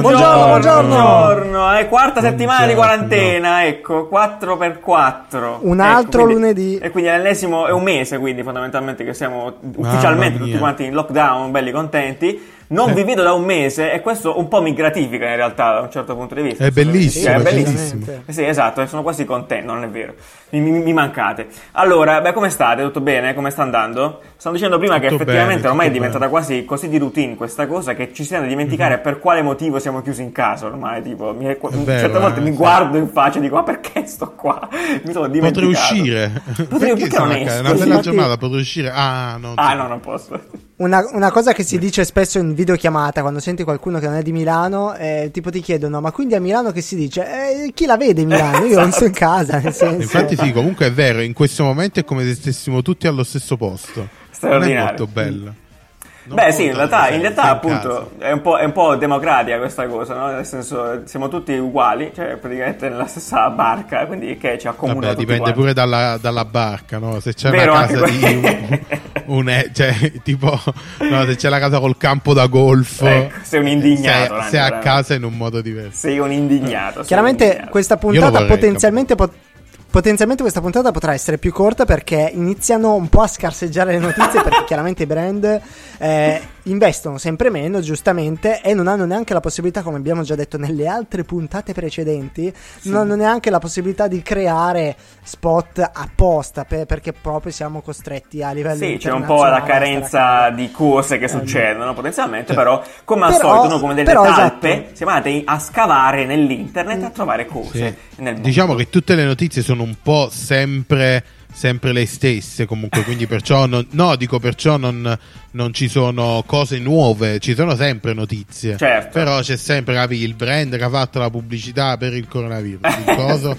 Buongiorno. È quarta settimana di quarantena, ecco, 4x4. Un altro lunedì. E quindi è l'ennesimo, è un mese, quindi fondamentalmente che siamo ufficialmente tutti quanti in lockdown, belli contenti. Non vi vedo da un mese e questo un po' mi gratifica in realtà da un certo punto di vista. È bellissimo. Sì, è bellissimo. Sì, esatto, sono quasi contento, non è vero. Mi mancate. Allora, beh, come state? Tutto bene? Come sta andando? Stavo dicendo prima tutto che effettivamente ormai è diventata quasi così di routine questa cosa che ci stiamo a dimenticare per quale motivo siamo chiusi in casa ormai. Tipo, certe volte mi guardo in faccia e dico, ma perché sto qua? Mi sono dimenticato. Potrei uscire. Perché non esco? Una bella giornata, potrei uscire. Ah no, non posso. Una cosa che si dice spesso in videochiamata quando senti qualcuno che non è di Milano, tipo ti chiedono ma quindi a Milano che si dice? Chi la vede Milano? Io non sto in casa, nel senso. Infatti sì, comunque è vero, in questo momento è come se stessimo tutti allo stesso posto. Straordinario. È molto bello. Beh sì, in realtà appunto è un po' democratica questa cosa, no? Nel senso siamo tutti uguali, cioè praticamente nella stessa barca, quindi che ci accomuna. Vabbè, dipende quanti. Pure dalla barca, no? Se c'è una casa di se c'è la casa col campo da golf, ecco, sei un indignato. Sei a casa in un modo diverso. Sei un indignato. Chiaramente un indignato. Questa puntata Potenzialmente questa puntata potrà essere più corta perché iniziano un po' a scarseggiare le notizie perché chiaramente i brand investono sempre meno, giustamente, e non hanno neanche la possibilità, come abbiamo già detto nelle altre puntate precedenti, non hanno neanche la possibilità di creare spot apposta perché proprio siamo costretti a livello internazionale. Sì, c'è un po' la carenza di cose che succedono potenzialmente, però come al solito noi come delle talpe siamo andati a scavare nell'internet a trovare cose nel mondo. Diciamo che tutte le notizie sono un po' sempre le stesse comunque, quindi perciò non ci sono cose nuove, ci sono sempre notizie, certo. Però c'è sempre il brand che ha fatto la pubblicità per il coronavirus, il coso,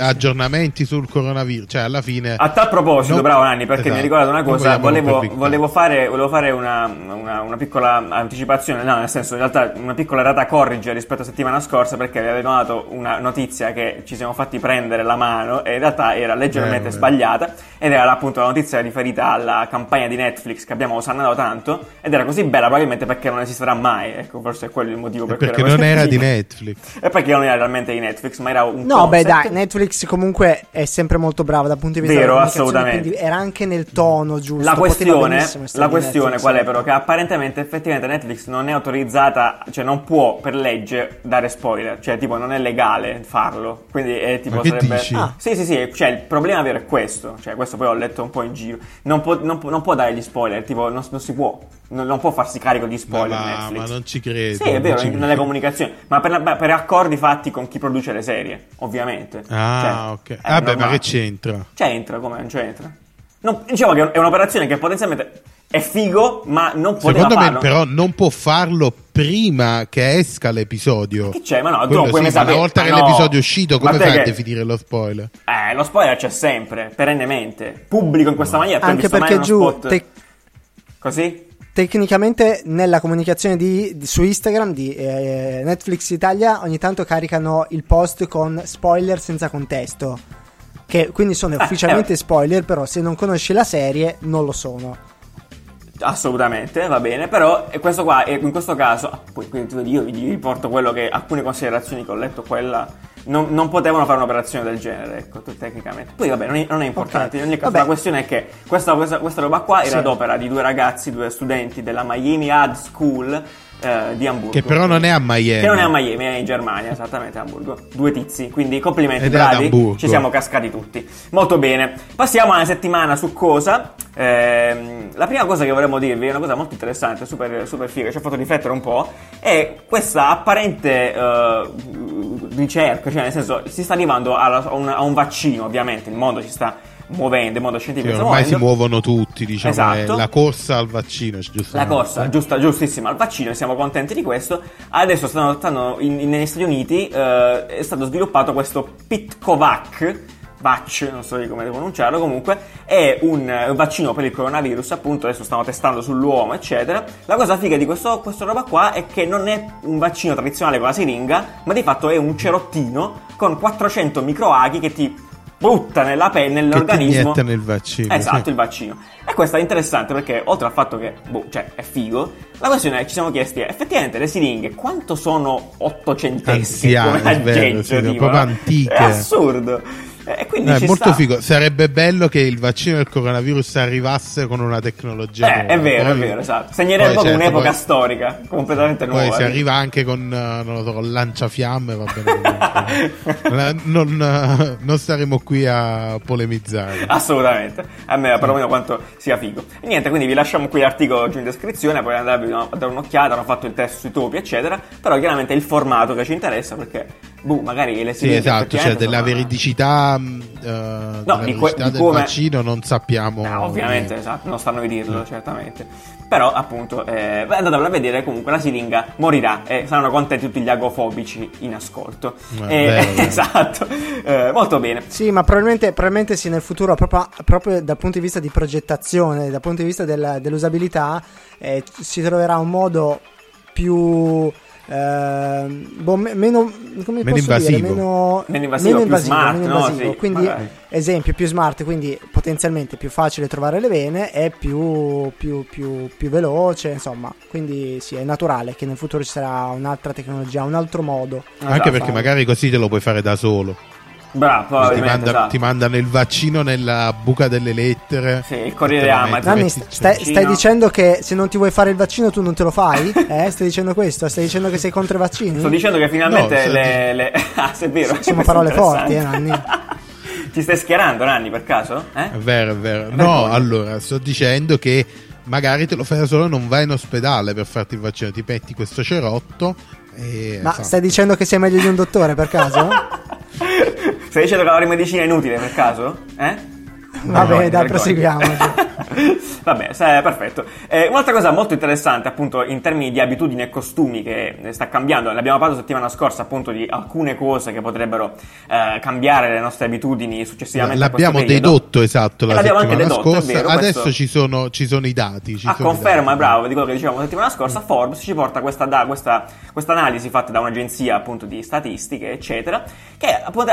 aggiornamenti sul coronavirus, cioè alla fine. A tal proposito, bravo Nanni, perché mi hai ricordato una cosa, volevo fare una piccola anticipazione, no, nel senso in realtà una piccola data corrige rispetto a settimana scorsa, perché vi avevo dato una notizia che ci siamo fatti prendere la mano e in realtà era leggermente sbagliata ed era appunto la notizia riferita alla campagna di Netflix che abbiamo osannato tanto ed era così bella probabilmente perché non esisterà mai, ecco, forse è quello il motivo perché non era di Netflix e perché non era realmente di Netflix ma era un concept. Beh dai, Netflix comunque è sempre molto brava dal punto di vista della comunicazione, quindi era anche nel tono giusto. La questione qual è però che apparentemente effettivamente Netflix non è autorizzata, cioè non può per legge dare spoiler, cioè tipo non è legale farlo, quindi è tipo sarebbe sì, cioè il problema vero è questo, cioè questo poi ho letto un po' in giro, non può dare gli spoiler, tipo non si può, non può farsi carico di spoiler Netflix. Ma non ci credo. Sì, è vero, nelle comunicazioni, ma per accordi fatti con chi produce le serie, ovviamente. Ok. Vabbè, ma che c'entra? C'entra, come non c'entra? Non, diciamo che è un'operazione che potenzialmente è figo, ma non può farlo. Secondo me però non può farlo prima che esca l'episodio. Ma che c'è? Ma no, una volta che l'episodio è uscito, come fai a definire lo spoiler? Lo spoiler c'è sempre, perennemente. Pubblico in questa maniera, anche perché mai giù spot così? Tecnicamente nella comunicazione su Instagram di Netflix Italia ogni tanto caricano il post con spoiler senza contesto, che quindi sono ufficialmente spoiler, però se non conosci la serie non lo sono. Assolutamente, va bene, però questo qua in questo caso io vi riporto quello che alcune considerazioni che ho letto, quella non potevano fare un'operazione del genere, ecco, tecnicamente. Poi vabbè, non è importante, in ogni caso la questione è che questa roba qua era d'opera di due studenti della Miami Ad School di Hamburgo, che non è a Miami, è in Germania, esattamente a Hamburgo, due tizi, quindi complimenti, bravi, ci siamo cascati tutti. Molto bene, passiamo alla settimana succosa. La prima cosa che vorremmo dirvi è una cosa molto interessante, super, super figa, ci ha fatto riflettere un po', è questa apparente ricerca, cioè nel senso si sta arrivando a un vaccino, ovviamente il mondo ci sta muovendo, in modo scientifico. Sì, ormai si muovono tutti, diciamo, esatto. È la corsa al vaccino, giustissima al vaccino, siamo contenti di questo. Adesso negli Stati Uniti è stato sviluppato questo Pitcovac, non so come pronunciarlo, comunque è un vaccino per il coronavirus, appunto adesso stanno testando sull'uomo eccetera. La cosa figa di questa roba qua è che non è un vaccino tradizionale con la siringa, ma di fatto è un cerottino con 400 microaghi che ti brutta nella pelle, nell'organismo, che ti inietta nel vaccino. Esatto, sì, il vaccino. E questo è interessante perché oltre al fatto che cioè è figo, la questione è ci siamo chiesti effettivamente le siringhe quanto sono ottocentesche, come aggeggio, sì, tipo, proprio antiche. È assurdo. E quindi ci è molto sta. Figo. Sarebbe bello che il vaccino del coronavirus arrivasse con una tecnologia nuova. È vero, esatto. Segnerebbe proprio un'epoca storica completamente nuova. Poi si arriva anche con, non lo so, con lanciafiamme, va bene. non staremo qui a polemizzare. Assolutamente. A me perlomeno quanto sia figo. E niente, quindi vi lasciamo qui l'articolo giù in descrizione, poi andarvi a dare un'occhiata, hanno fatto il test sui topi, eccetera. Però chiaramente è il formato che ci interessa perché magari le siringhe, sì, esatto, cioè della veridicità, di del vaccino non sappiamo, ovviamente, esatto, non stanno a dirlo, certamente, però appunto andatevela a vedere. Comunque la siringa morirà e saranno contenti tutti gli agofobici in ascolto. Bello. Esatto, molto bene, sì, ma probabilmente sì, nel futuro proprio dal punto di vista di progettazione, dal punto di vista dell'usabilità, si troverà un modo più meno invasivo, più smart. Quindi esempio più smart, quindi potenzialmente più facile trovare le vene e più veloce, insomma, quindi sì, è naturale che nel futuro ci sarà un'altra tecnologia, un altro modo, anche perché magari così te lo puoi fare da solo. Bravo, ti mandano il vaccino nella buca delle lettere. Sì, il corriere Amazon. Stai dicendo che se non ti vuoi fare il vaccino tu non te lo fai? Stai dicendo questo? Stai dicendo che sei contro i vaccini? Sto dicendo che finalmente Ah, se è vero. Sono parole forti, Nanni. Ti stai schierando, Nanni, per caso? È vero, è vero. No, allora, sto dicendo che magari te lo fai da solo, non vai in ospedale per farti il vaccino, ti metti questo cerotto e... Ma stai dicendo che sei meglio di un dottore, per caso? Stai dicendo che la medicina è inutile, per caso? Vabbè, dai, proseguiamo. Vabbè, perfetto. Un'altra cosa molto interessante, appunto, in termini di abitudini e costumi che sta cambiando, ne abbiamo parlato settimana scorsa, appunto, di alcune cose che potrebbero cambiare le nostre abitudini successivamente. L'abbiamo dedotto, esatto, la settimana scorsa. È vero, adesso questo... ci sono i dati. Conferma, bravo, di quello che dicevamo la settimana scorsa. Forbes ci porta questa analisi fatta da un'agenzia, appunto, di statistiche, eccetera, che appunto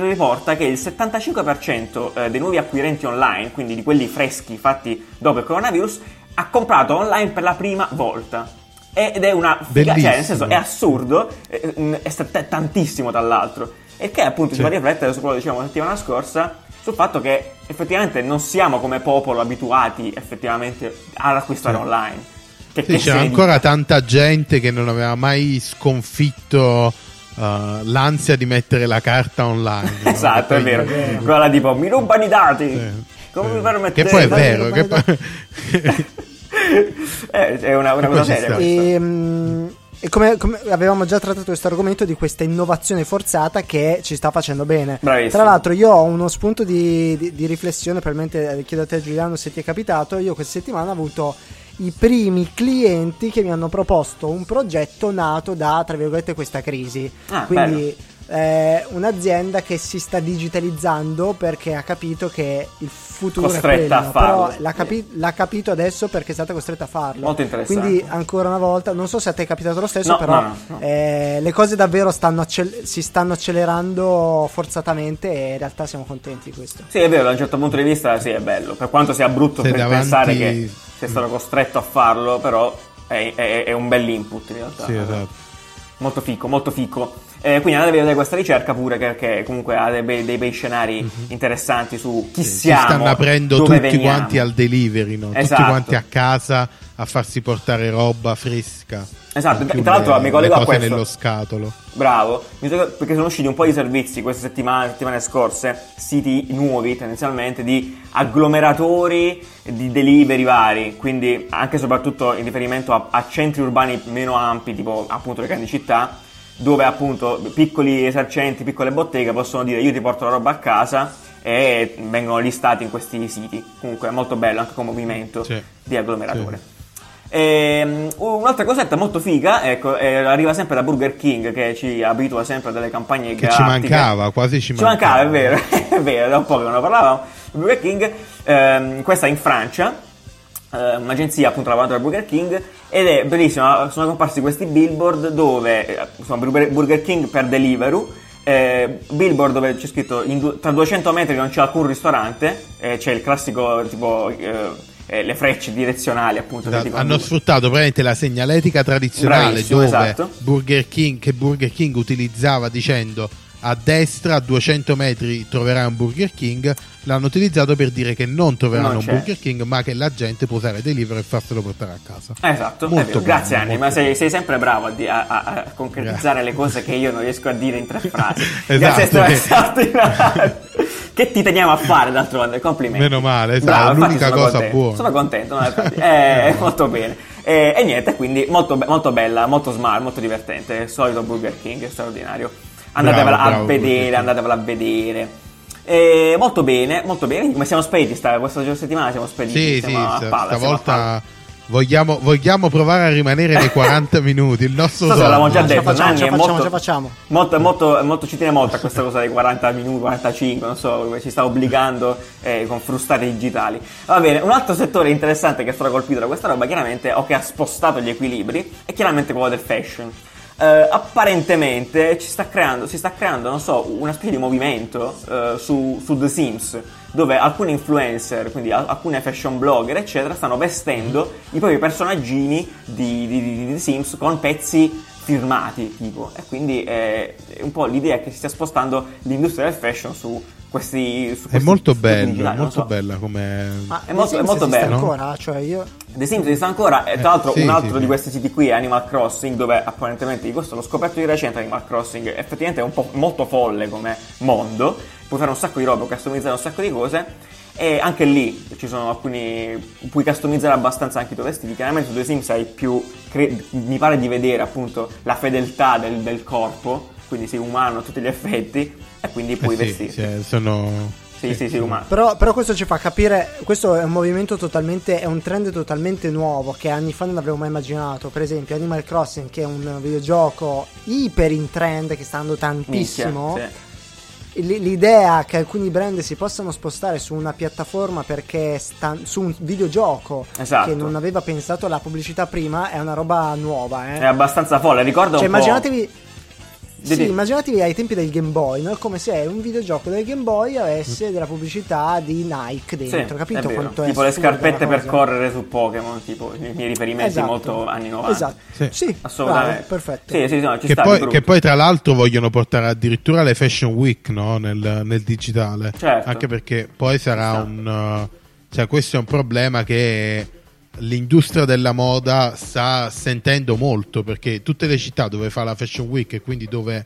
riporta che il 75% dei nuovi acquirenti online, quindi di quelli freschi fatti dopo il coronavirus, ha comprato online per la prima volta, ed è una figa, cioè nel senso è assurdo, è tantissimo tra l'altro, e che appunto ci fa riflettere su quello che dicevamo la settimana scorsa, sul fatto che effettivamente non siamo come popolo abituati effettivamente ad acquistare online, che c'era ancora tanta gente che non aveva mai sconfitto l'ansia di mettere la carta online. Esatto, è vero, quella tipo mi rubano i dati, come mi permette, che poi è vero che è una cosa seria. E come avevamo già trattato questo argomento di questa innovazione forzata che ci sta facendo bene. Bravissimo. Tra l'altro io ho uno spunto di riflessione, probabilmente chiedo a te, Giuliano, se ti è capitato. Io questa settimana ho avuto i primi clienti che mi hanno proposto un progetto nato da, tra virgolette, questa crisi. Quindi un'azienda che si sta digitalizzando perché ha capito che il futuro è quello, a farlo. Però l'ha capito adesso perché è stata costretta a farlo. Molto interessante. Quindi ancora una volta, non so se a te è capitato lo stesso, però. Le cose davvero si stanno accelerando forzatamente e in realtà siamo contenti di questo. Sì, è vero, da un certo punto di vista sì, è bello, per quanto sia brutto pensare che sei stato costretto a farlo, però è un bel input in realtà. Sì, esatto. Molto fico, molto fico. Quindi andate a vedere questa ricerca pure, che comunque ha dei bei scenari interessanti su chi siamo, si stanno aprendo tutti quanti al delivery, no? Esatto. Tutti quanti a casa a farsi portare roba fresca. Esatto, tra l'altro mi collego a questo nello scatolo. Bravo, perché sono usciti un po' di servizi queste settimane scorse, siti nuovi tendenzialmente di agglomeratori di delivery vari, quindi anche e soprattutto in riferimento a centri urbani meno ampi, tipo appunto le grandi città, dove appunto piccoli esercenti, piccole botteghe possono dire io ti porto la roba a casa, e vengono listati in questi siti. Comunque è molto bello anche come movimento di agglomeratore. Un'altra cosetta molto figa, ecco, arriva sempre da Burger King, che ci abitua sempre a delle campagne che ci mancava, quasi ci mancava, è vero, da un po' che non ne parlavamo. Burger King, questa è in Francia, un'agenzia appunto lavorando da Burger King, ed è bellissima. Sono comparsi questi billboard dove, insomma, Burger King per Deliveroo Billboard dove c'è scritto tra 200 metri non c'è alcun ristorante, c'è il classico tipo le frecce direzionali, appunto, esatto, che hanno sfruttato veramente la segnaletica tradizionale. Bravissimo, dove esatto. Burger King utilizzava dicendo a destra a 200 metri troverai un Burger King, l'hanno utilizzato per dire che non troveranno un Burger King, ma che la gente può usare Deliveroo e farselo portare a casa. Esatto, molto bravo, grazie Anni, ma sei sempre bravo a concretizzare le cose che io non riesco a dire in tre frasi. Esatto, grazie, che ti teniamo a fare d'altronde, complimenti. Meno male, esatto, bravo, l'unica cosa contento, buona. Sono contento, molto bene. E niente, quindi molto bella, molto smart, molto divertente, solito Burger King, straordinario. Andatevela a vedere. Molto bene. Ma siamo spediti questa settimana, siamo spediti. Sì, stavolta vogliamo provare a rimanere nei 40 minuti. Il nostro l'avevamo già detto, ce la facciamo. Molto, ci tiene molto a questa cosa dei 40 minuti, 45, non so, ci sta obbligando con frustate digitali. Va bene, un altro settore interessante che è stato colpito da questa roba, chiaramente, o che ha spostato gli equilibri, è chiaramente quello del fashion. Apparentemente si sta creando non so, una specie di movimento su The Sims, dove alcuni influencer, quindi alcune fashion blogger eccetera, stanno vestendo i propri personaggini di The Sims con pezzi firmati, tipo, e quindi un po' l'idea è che si stia spostando l'industria del fashion su questi è molto bello, è molto bella come... Ma è molto bello ancora, cioè io The Sims ci sta ancora, e tra l'altro un altro di questi siti qui è Animal Crossing, dove apparentemente, di questo l'ho scoperto di recente, Animal Crossing effettivamente è un po' molto folle come mondo, puoi fare un sacco di roba, customizzare un sacco di cose, e anche lì ci sono alcuni, puoi customizzare abbastanza anche i tuoi vestiti. Chiaramente su The Sims hai più mi pare di vedere appunto la fedeltà del corpo, quindi sei umano a tutti gli effetti, e quindi puoi vestirti. Sì, umano. Però questo ci fa capire, questo è un movimento totalmente, è un trend totalmente nuovo che anni fa non avremmo mai immaginato. Per esempio Animal Crossing, che è un videogioco iper in trend, che sta andando tantissimo. Minchia, sì. L'idea che alcuni brand si possano spostare su una piattaforma perché su un videogioco, esatto, che non aveva pensato alla pubblicità prima, è una roba nuova. È abbastanza folle, ricordo, cioè, un po'. Immaginatevi ai tempi del Game Boy, no? Come se un videogioco del Game Boy avesse della pubblicità di Nike dentro, sì, capito? È quanto tipo è le scarpette per correre su Pokémon, tipo i miei riferimenti, esatto, molto anni 90. Esatto. Sì, assolutamente. Bravo, perfetto. Sì, no, ci sta, che poi tra l'altro vogliono portare addirittura le Fashion Week, no? Nel digitale. Certo. Anche perché poi sarà cioè questo è un problema che l'industria della moda sta sentendo molto, perché tutte le città dove fa la Fashion Week e quindi dove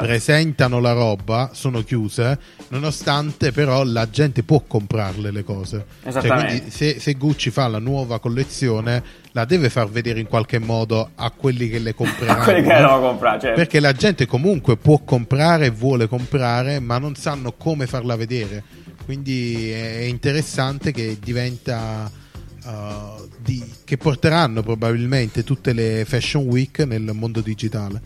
presentano la roba sono chiuse, nonostante però la gente può comprarle le cose. Esattamente. Cioè, quindi se Gucci fa la nuova collezione, la deve far vedere in qualche modo a quelli che le compreranno, certo, perché la gente comunque può comprare e vuole comprare, ma non sanno come farla vedere. Quindi è interessante che diventa... che porteranno probabilmente tutte le Fashion Week nel mondo digitale.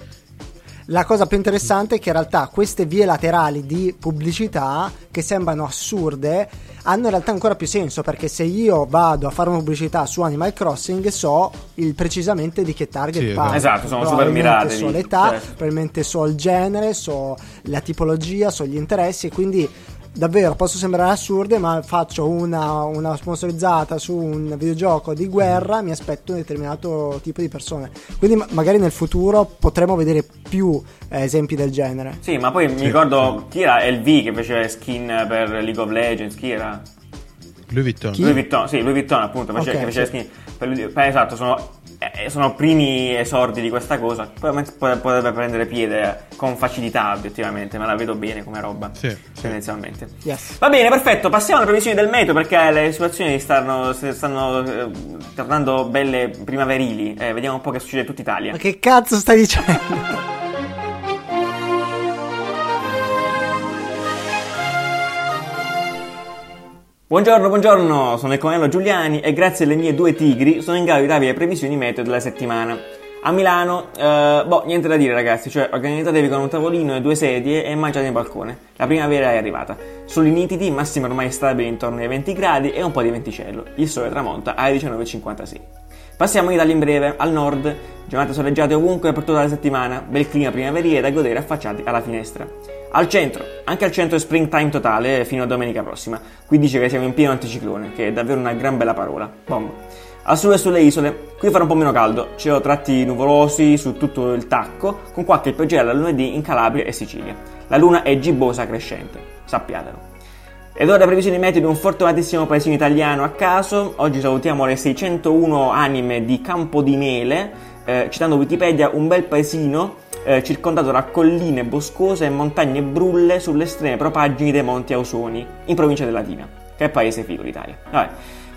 La cosa più interessante è che in realtà queste vie laterali di pubblicità, che sembrano assurde, hanno in realtà ancora più senso, perché se io vado a fare una pubblicità su Animal Crossing so precisamente di che target parlo. Esatto, sono super mirate. So l'età, probabilmente so il genere, so la tipologia, so gli interessi, quindi davvero posso sembrare assurde, ma faccio una sponsorizzata su un videogioco di guerra, mi aspetto un determinato tipo di persone, quindi magari nel futuro potremo vedere più esempi del genere. Sì, ma poi mi ricordo chi era LV che faceva skin per League of Legends, chi era? Louis Vuitton appunto, che faceva skin per, esatto, sono primi esordi di questa cosa. Potrebbe prendere piede con facilità, obiettivamente, ma la vedo bene come roba, tendenzialmente. Yes. Va bene, perfetto, passiamo alle previsioni del meteo, perché le situazioni stanno tornando belle primaverili. Vediamo un po' che succede in tutta Italia. Ma che cazzo stai dicendo? Buongiorno, sono il colonnello Giuliani e grazie alle mie due tigri sono in grado di darvi le previsioni meteo della settimana. A Milano, niente da dire ragazzi, cioè organizzatevi con un tavolino e due sedie e mangiate in balcone. La primavera è arrivata. Soli nitidi, massime ormai stabili intorno ai 20 gradi e un po' di venticello. Il sole tramonta alle 19.56. Passiamo in Italia in breve, al nord, giornate soleggiate ovunque per tutta la settimana, bel clima primaverile da godere affacciati alla finestra. Al centro, anche al centro è springtime totale fino a domenica prossima, qui dice che siamo in pieno anticiclone, che è davvero una gran bella parola, bomba. Al sud e sulle isole, qui farà un po' meno caldo, cielo tratti nuvolosi su tutto il tacco, con qualche pioggerella al lunedì in Calabria e Sicilia. La luna è gibbosa crescente, sappiatelo. Ed ora previsioni meteo di un fortunatissimo paesino italiano a caso. Oggi salutiamo le 601 anime di Campo di Mele, citando Wikipedia, un bel paesino circondato da colline boscose e montagne brulle sulle estreme propaggini dei Monti Ausoni, in provincia di Latina. Che paese figo l'Italia. Vabbè.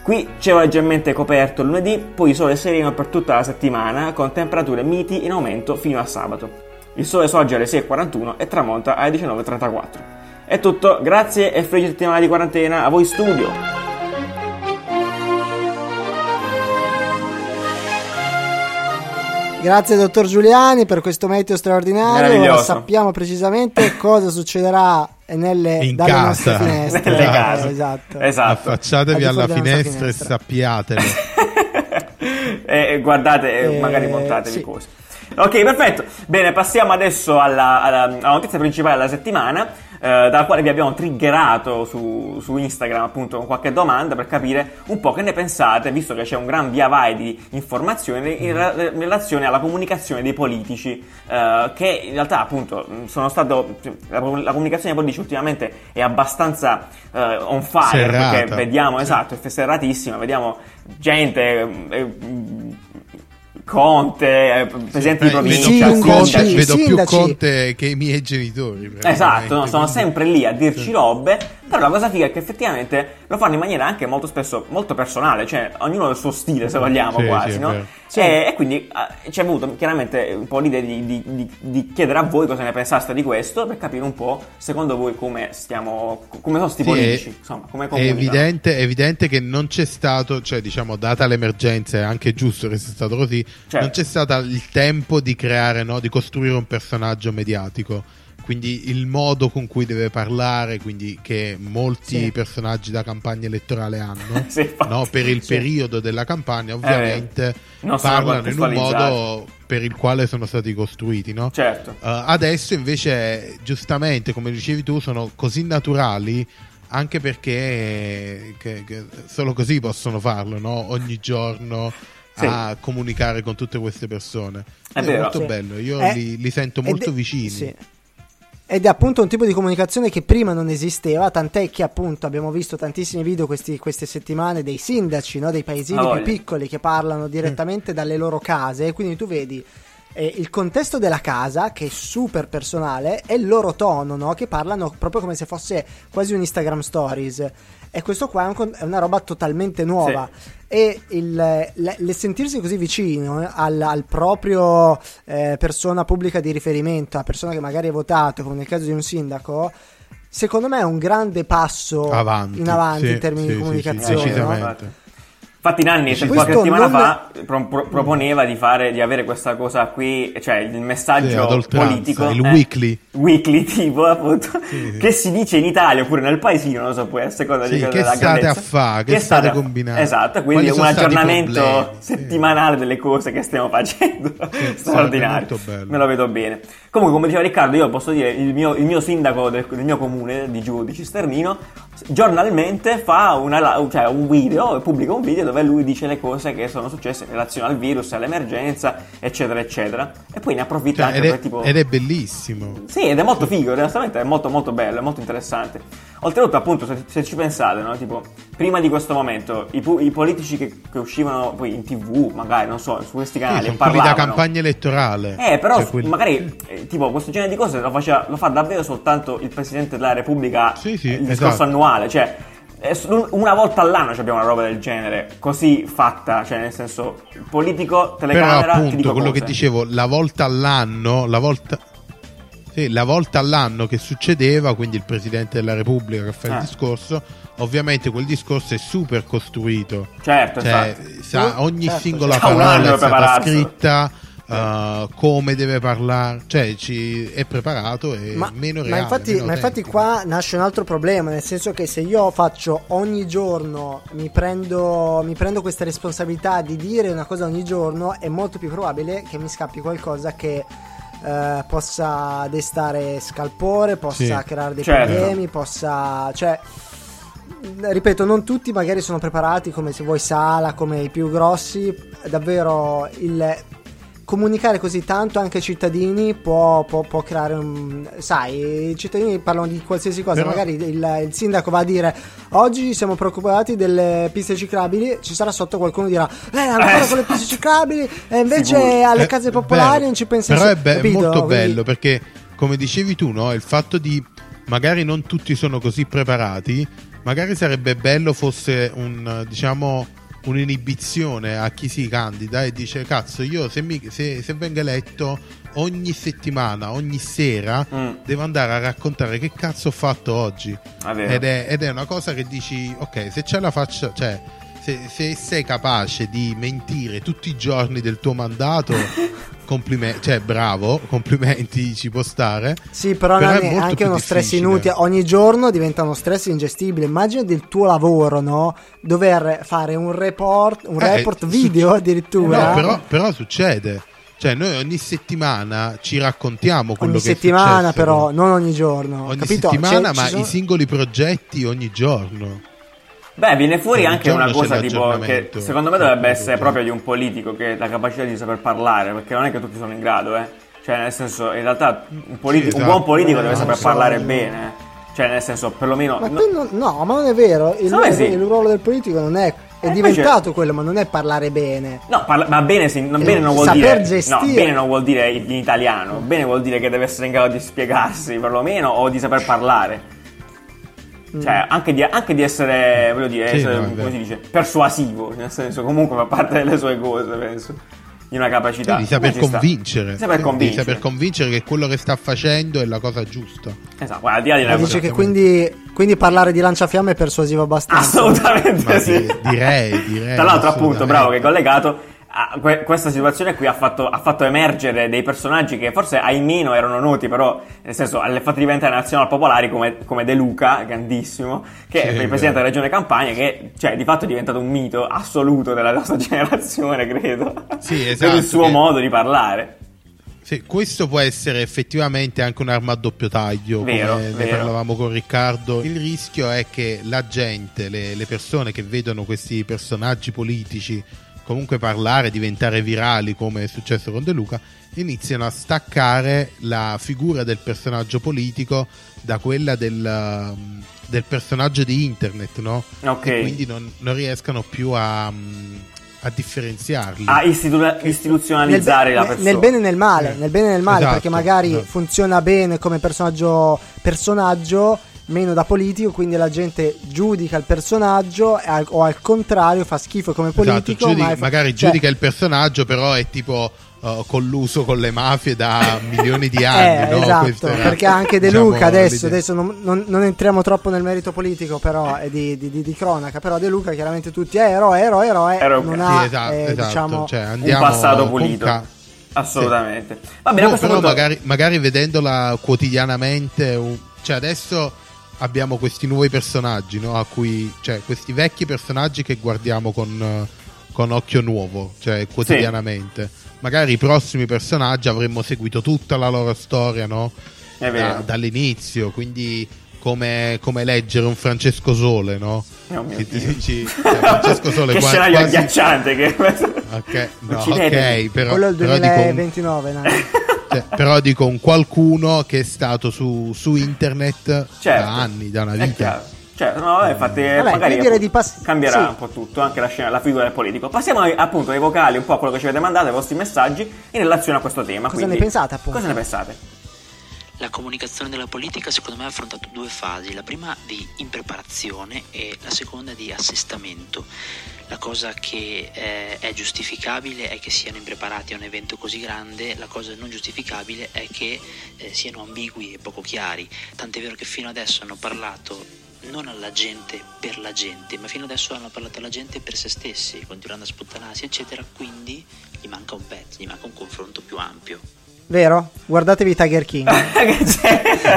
Qui cielo leggermente coperto il lunedì, poi sole sereno per tutta la settimana, con temperature miti in aumento fino a sabato. Il sole sorge alle 6:41 e tramonta alle 19:34. È tutto, grazie e felice settimana di quarantena, a voi studio! Grazie dottor Giuliani per questo meteo straordinario, ora sappiamo precisamente cosa succederà dalle nostre finestre. Nelle case. Esatto. Affacciatevi alla finestra e sappiatelo. E guardate, magari montatevi cose. Ok, perfetto. Bene, passiamo adesso alla notizia principale della settimana, dalla quale vi abbiamo triggerato su Instagram, appunto, con qualche domanda per capire un po' che ne pensate, visto che c'è un gran via vai di informazioni in relazione alla comunicazione dei politici, che in realtà, appunto, la comunicazione dei politici ultimamente è abbastanza on fire, serrata. Perché vediamo, esatto, è serratissima, vediamo gente... Conte, presidente di provincia, vedo più Conte che i miei genitori. Esatto, no, sono sempre lì a dirci robe. Però la cosa figa è che effettivamente lo fanno in maniera anche molto spesso molto personale, cioè ognuno ha il suo stile, se vogliamo, quasi, no? Sì. E quindi c'è voluto chiaramente un po' l'idea di chiedere a voi cosa ne pensaste di questo, per capire un po' secondo voi come sono sti politici, insomma, come comunicano. È evidente che non c'è stato, cioè diciamo, data l'emergenza, è anche giusto che sia stato così, certo. Non c'è stato il tempo di creare, no? Di costruire un personaggio mediatico. Quindi il modo con cui deve parlare, quindi che molti personaggi da campagna elettorale hanno, no? Per il periodo della campagna, ovviamente, parlano in un modo per il quale sono stati costruiti, no? Certo. Adesso invece, giustamente, come dicevi tu, sono così naturali, anche perché che solo così possono farlo, no? Ogni giorno. A comunicare con tutte queste persone. È vero, molto bello, io li sento molto vicini. Sì. Ed è appunto un tipo di comunicazione che prima non esisteva, tant'è che appunto abbiamo visto tantissimi video queste settimane dei sindaci, no? Dei paesini più piccoli che parlano direttamente dalle loro case, quindi tu vedi il contesto della casa, che è super personale, e il loro tono, no? Che parlano proprio come se fosse quasi un Instagram Stories, e questo qua è una roba totalmente nuova. E le sentirsi così vicino al proprio persona pubblica di riferimento, a persona che magari è votato, come nel caso di un sindaco, secondo me è un grande passo in avanti in termini di comunicazione. Decisamente. No? Infatti Nanni qualche settimana fa proponeva di avere questa cosa qui, cioè il messaggio politico, il weekly tipo, appunto, che si dice in Italia oppure nel paesino, non so, poi a seconda di cosa state grandezza. A fare, che state combinando. Esatto, quindi un aggiornamento settimanale delle cose che stiamo facendo, straordinario, me lo vedo bene. Comunque, come diceva Riccardo, io posso dire il mio sindaco del mio comune di Giù di Cisternino giornalmente fa un video, pubblica un video dove lui dice le cose che sono successe in relazione al virus, all'emergenza, eccetera eccetera, e poi ne approfitta anche per tipo... Ed è bellissimo, sì, ed è molto figo, onestamente è molto molto bello, è molto interessante. Oltretutto, appunto, se ci pensate, no? Tipo, prima di questo momento i politici che uscivano poi in TV, magari, non so, su questi canali, parlavano da campagna elettorale, però cioè magari tipo questo genere di cose lo fa davvero soltanto il Presidente della Repubblica, il discorso annuale, cioè una volta all'anno abbiamo una roba del genere così fatta, cioè nel senso politico, telecamera. Però appunto ti dico quello che dicevo, la volta all'anno che succedeva, quindi il Presidente della Repubblica che fa il discorso, ovviamente quel discorso è super costruito, certo, cioè, ogni singola parola è stata scritta come deve parlare, cioè ci è preparato e meno reale. Ma infatti qua nasce un altro problema, nel senso che se io faccio ogni giorno, mi prendo questa responsabilità di dire una cosa ogni giorno, è molto più probabile che mi scappi qualcosa che possa destare scalpore, possa creare dei problemi, possa... cioè, ripeto, non tutti magari sono preparati come se vuoi Sala, come i più grossi. Davvero il comunicare così tanto anche ai cittadini può creare un... sai, i cittadini parlano di qualsiasi cosa. Però... magari il sindaco va a dire oggi siamo preoccupati delle piste ciclabili, ci sarà sotto qualcuno dirà ancora con le piste ciclabili, e invece alle case popolari non ci pensa. Però molto bello, perché come dicevi tu, no, il fatto di magari non tutti sono così preparati, magari sarebbe bello fosse un, diciamo, un'inibizione a chi si candida e dice cazzo, io se vengo eletto ogni settimana, ogni sera devo andare a raccontare che cazzo ho fatto oggi. Ed è una cosa che dici ok, se c'è la faccia, cioè se sei capace di mentire tutti i giorni del tuo mandato complimenti, ci può stare. Sì, però è anche uno stress inutile, ogni giorno diventa uno stress ingestibile. Immagina del tuo lavoro, no? Dover fare un report video addirittura. No, però succede. Cioè noi ogni settimana ci raccontiamo quello che è successo. Ogni settimana però, non ogni giorno. Ogni capito? Settimana, ma i singoli progetti ogni giorno. Beh, viene fuori anche una cosa tipo che secondo me dovrebbe essere proprio di un politico, che è la capacità di saper parlare, perché non è che tutti sono in grado, cioè nel senso, in realtà un buon politico deve saper parlare bene, cioè nel senso, perlomeno ma non è vero, il ruolo del politico non è... è diventato quello, ma non è parlare bene. No, ma bene, bene non vuol saper dire gestire. No, bene non vuol dire in italiano, bene vuol dire che deve essere in grado di spiegarsi perlomeno, o di saper parlare. Cioè, anche di essere, voglio dire, come si dice, persuasivo, nel senso, comunque fa parte delle sue cose, penso, di una capacità di saper convincere, che quello che sta facendo è la cosa giusta. Esatto, guarda, dice che quindi parlare di Lanciafiamme è persuasivo abbastanza. Assolutamente sì. Direi. Tra l'altro, appunto, bravo, che è collegato. Questa situazione qui ha fatto emergere dei personaggi che forse ai meno erano noti, però nel senso ha fatto diventare nazional popolari come De Luca, grandissimo, che è il presidente della regione Campania, che cioè di fatto è diventato un mito assoluto della nostra generazione, credo. Sì, esatto. Per il suo modo di parlare. Sì, questo può essere effettivamente anche un'arma a doppio taglio, vero. Ne parlavamo con Riccardo. Il rischio è che la gente, le persone che vedono questi personaggi politici comunque parlare, diventare virali come è successo con De Luca, iniziano a staccare la figura del personaggio politico da quella del personaggio di internet, no? Okay. E quindi non riescono più a differenziarli, a istituzionalizzare la persona nel bene e nel male, esatto, perché magari funziona bene come personaggio meno da politico, quindi la gente giudica il personaggio o al contrario fa schifo come politico, giudica il personaggio, però è tipo colluso con le mafie da milioni di anni, no? Esatto, perché anche De Luca adesso non entriamo troppo nel merito politico, però è di cronaca, però De Luca chiaramente tutti è eroe, non ha diciamo un passato pulito. Assolutamente. Va bene, questo però punto... magari vedendola quotidianamente, cioè adesso abbiamo questi nuovi personaggi, no? A cui, cioè, questi vecchi personaggi che guardiamo con occhio nuovo, cioè quotidianamente. Sì. Magari i prossimi personaggi avremmo seguito tutta la loro storia, no? È vero. Dall'inizio, quindi come leggere un Francesco Sole, no? Francesco Sole, che scenario agghiacciante che... ok, però quello del 2029, però dico... però dico un qualcuno che è stato su internet da anni, da una vita. Infatti magari cambierà un po' tutto, anche la scena, la figura del politico. Passiamo appunto ai vocali, un po' a quello che ci avete mandato, ai vostri messaggi in relazione a questo tema. Cosa ne pensate, appunto? Cosa ne pensate? La comunicazione della politica secondo me ha affrontato due fasi, la prima di impreparazione e la seconda di assestamento. La cosa che è giustificabile è che siano impreparati a un evento così grande, la cosa non giustificabile è che siano ambigui e poco chiari, tant'è vero che fino adesso hanno parlato non alla gente per la gente, ma fino adesso hanno parlato alla gente per se stessi, continuando a sputtanarsi eccetera, quindi gli manca un pezzo, gli manca un confronto più ampio. Vero? Guardatevi Tiger King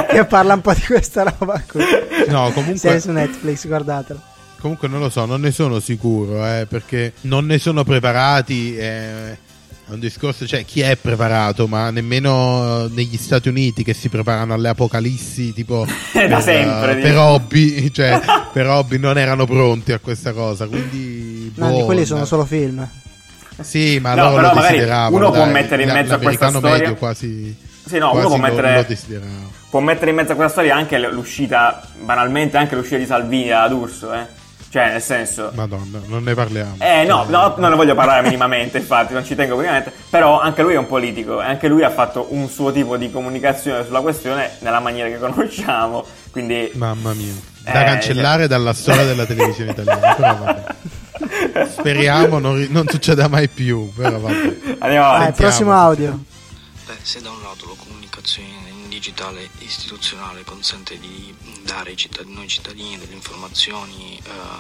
che parla un po' di questa roba qui. No, comunque se è su Netflix, guardatelo. Comunque non lo so, non ne sono sicuro, perché non ne sono preparati, è un discorso, cioè chi è preparato, ma nemmeno negli Stati Uniti che si preparano alle apocalissi tipo da sempre, per hobby, cioè per hobby non erano pronti a questa cosa, quindi no, boh, quelli sono solo film. Sì, ma no, loro lo desideravano. Uno può mettere in mezzo a questa storia medio, quasi, sì, no, quasi uno può mettere in mezzo a questa storia anche l'uscita, banalmente anche l'uscita di Salvini ad Urso, cioè nel senso, Madonna, non ne parliamo. No, non ne voglio parlare minimamente, infatti non ci tengo praticamente. Però anche lui è un politico e anche lui ha fatto un suo tipo di comunicazione sulla questione nella maniera che conosciamo, quindi mamma mia, da cancellare dalla storia della televisione italiana. Però vabbè, speriamo non succeda mai più, però vabbè. Andiamo avanti, prossimo audio. Beh, se da un lato la comunicazione digitale istituzionale consente di dare noi cittadini delle informazioni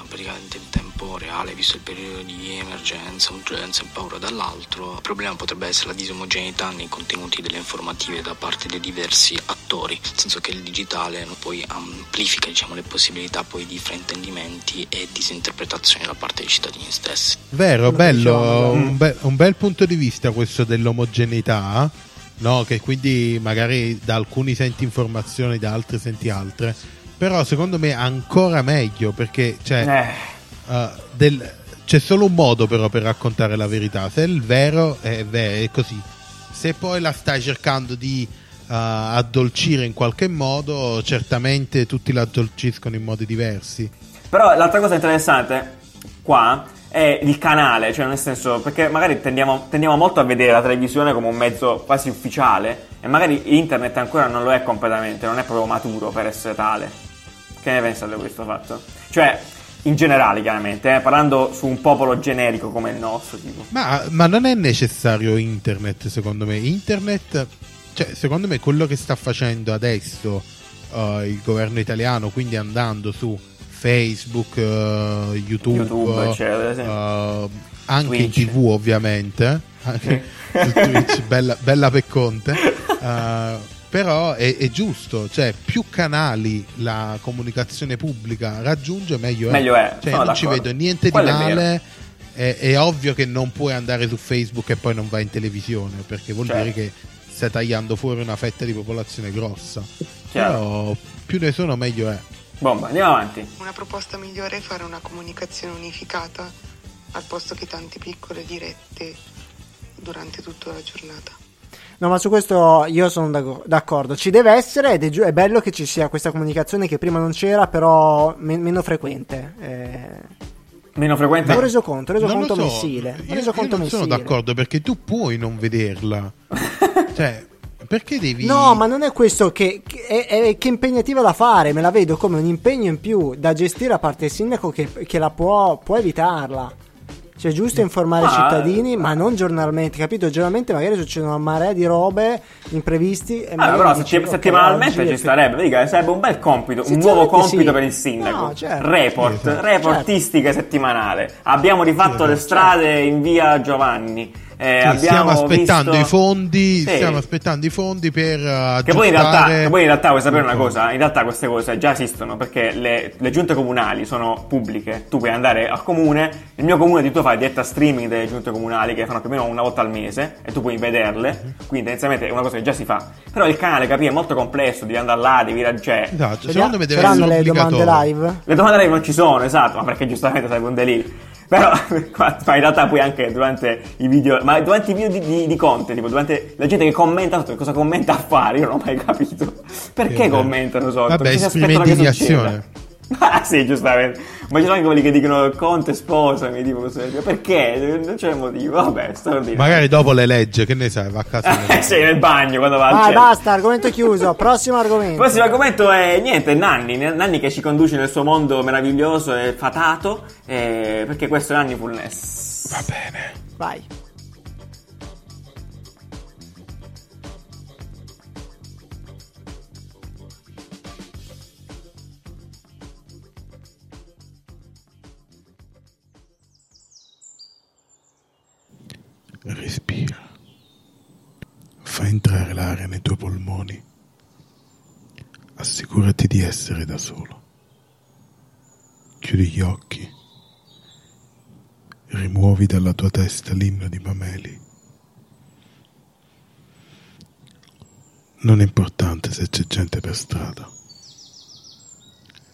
praticamente in tempo reale, visto il periodo di emergenza, urgenza e paura, dall'altro il problema potrebbe essere la disomogeneità nei contenuti delle informative da parte dei diversi attori, nel senso che il digitale poi amplifica, diciamo, le possibilità poi di fraintendimenti e disinterpretazioni da parte dei cittadini stessi. Vero, bello, un bel punto di vista questo dell'omogeneità. No, che quindi magari da alcuni senti informazioni, da altri senti altre. Però secondo me ancora meglio, perché c'è solo un modo però per raccontare la verità. Se il vero è così. Se poi la stai cercando di addolcire in qualche modo, certamente tutti la addolciscono in modi diversi. Però l'altra cosa interessante qua è il canale, cioè nel senso, perché magari tendiamo molto a vedere la televisione come un mezzo quasi ufficiale e magari internet ancora non lo è completamente, non è proprio maturo per essere tale. Che ne pensate di questo fatto? Cioè in generale, chiaramente, parlando su un popolo generico come il nostro tipo. Ma non è necessario internet, secondo me. Internet, cioè secondo me quello che sta facendo adesso il governo italiano, quindi andando su Facebook, YouTube eccetera, sì. Anche Twitch. In TV ovviamente, anche su Twitch, bella per Conte, però è giusto, cioè più canali la comunicazione pubblica raggiunge meglio è. Cella, non d'accordo. Ci vedo niente quello di male. È ovvio che non puoi andare su Facebook e poi non vai in televisione, perché vuol dire che stai tagliando fuori una fetta di popolazione grossa. Chiaro. Però più ne sono meglio è. Bomba, andiamo avanti. Una proposta migliore è fare una comunicazione unificata al posto che tante piccole dirette durante tutta la giornata. No, ma su questo io sono d'accordo. Ci deve essere ed è bello che ci sia questa comunicazione che prima non c'era, però meno frequente. Meno frequente? Ho reso conto, mensile. Io non sono d'accordo, perché tu puoi non vederla. Cioè... perché devi... No, ma non è questo che impegnativa da fare, me la vedo come un impegno in più da gestire a parte il sindaco che la può evitarla. Cioè, giusto informare i cittadini, ma non giornalmente, capito? Giornalmente magari succede una marea di robe, imprevisti. E però settimanalmente ci starebbe, sarebbe un bel compito, un nuovo compito per il sindaco. No, certo. Reportistica settimanale. Abbiamo rifatto le strade in via Giovanni. Stiamo aspettando i fondi, per che poi, in realtà vuoi sapere una cosa, in realtà queste cose già esistono, perché le giunte comunali sono pubbliche. Tu puoi andare al comune, il mio comune di tu fa diretta streaming delle giunte comunali che fanno più o meno una volta al mese e tu puoi vederle, quindi tendenzialmente è una cosa che già si fa, però il canale è molto complesso, devi andare là, esatto, secondo me deve essere obbligatorio. Le domande live non ci sono, esatto, ma perché giustamente sai punte lì. Però in realtà poi anche durante i video, ma durante i video di Conte, tipo durante la gente che commenta sotto, cosa commenta a fare? Io non ho mai capito perché commentano sotto. Vabbè, esperimenti di azione. Ah sì, giustamente. Ma ci sono anche quelli che dicono Conte sposami, tipo perché? Non c'è motivo. Vabbè, straordinario. Magari dopo le legge, che ne sai, va a casa. Sei nel bagno quando va al cielo. Basta, argomento chiuso. Prossimo argomento è Nanni che ci conduce nel suo mondo meraviglioso e fatato, perché questo è Nanni Fullness. Va bene, vai. Respira. Fa entrare l'aria nei tuoi polmoni. Assicurati di essere da solo. Chiudi gli occhi. Rimuovi dalla tua testa l'inno di Mameli. Non è importante se c'è gente per strada.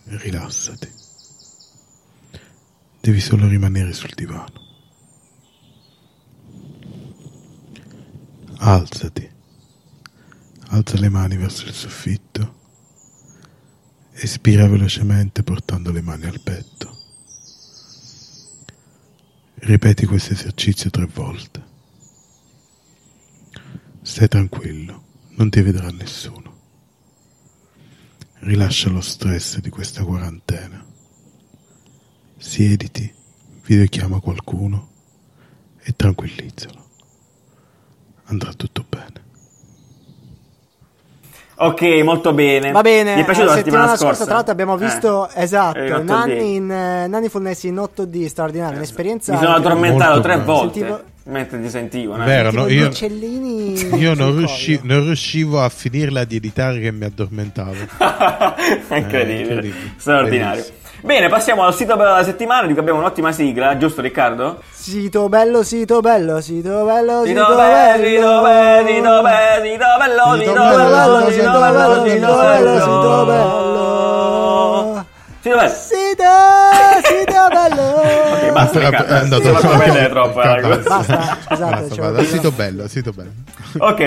Rilassati. Devi solo rimanere sul divano. Alzati. Alza le mani verso il soffitto. Espira velocemente portando le mani al petto. Ripeti questo esercizio 3 volte. Stai tranquillo. Non ti vedrà nessuno. Rilascia lo stress di questa quarantena. Siediti, videochiama qualcuno e tranquillizzalo. Andrà tutto bene. Ok, molto bene. Va bene. Mi è piaciuto la settimana scorsa. Tra l'altro abbiamo visto Nanni Fulnesi in 8D, straordinaria, un'esperienza. Mi sono addormentato 3 volte. Mentre ti sentivo, vero, no? Io non riuscivo a finirla di editare che mi addormentavo. Incredibile. Straordinario. Bellissimo. Bene, passiamo al sito bello della settimana, di cui abbiamo un'ottima sigla, giusto Riccardo? Sito bello. Ok, sito bello. Ok,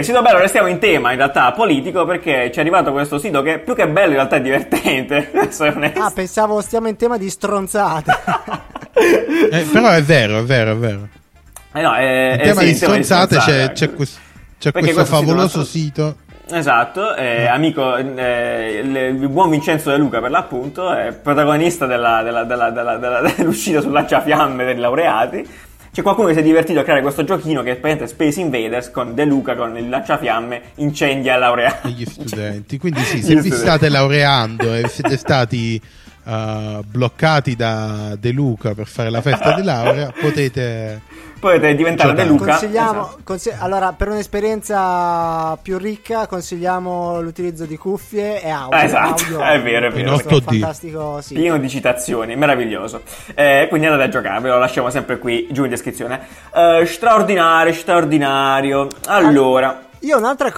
sito bello, restiamo in tema in realtà politico, perché ci è arrivato questo sito che più che bello in realtà è divertente. Ah, pensavo stiamo in tema di stronzate. Però è vero. In tema di stronzate c'è questo favoloso sito. Esatto, amico, il buon Vincenzo De Luca per l'appunto, è protagonista dell'uscita sul lanciafiamme dei laureati. C'è qualcuno che si è divertito a creare questo giochino che è praticamente Space Invaders con De Luca con il lanciafiamme, incendia i laureati. Gli studenti, quindi sì, se vi state laureando e siete stati bloccati da De Luca per fare la festa di laurea, potete diventare De Luca. Allora, per un'esperienza più ricca consigliamo l'utilizzo di cuffie e audio. Esatto, è vero. Questo è fantastico, sì. Pieno di citazioni, meraviglioso. Quindi andate a giocare, ve lo lasciamo sempre qui giù in descrizione. Straordinario. Allora, io un'altra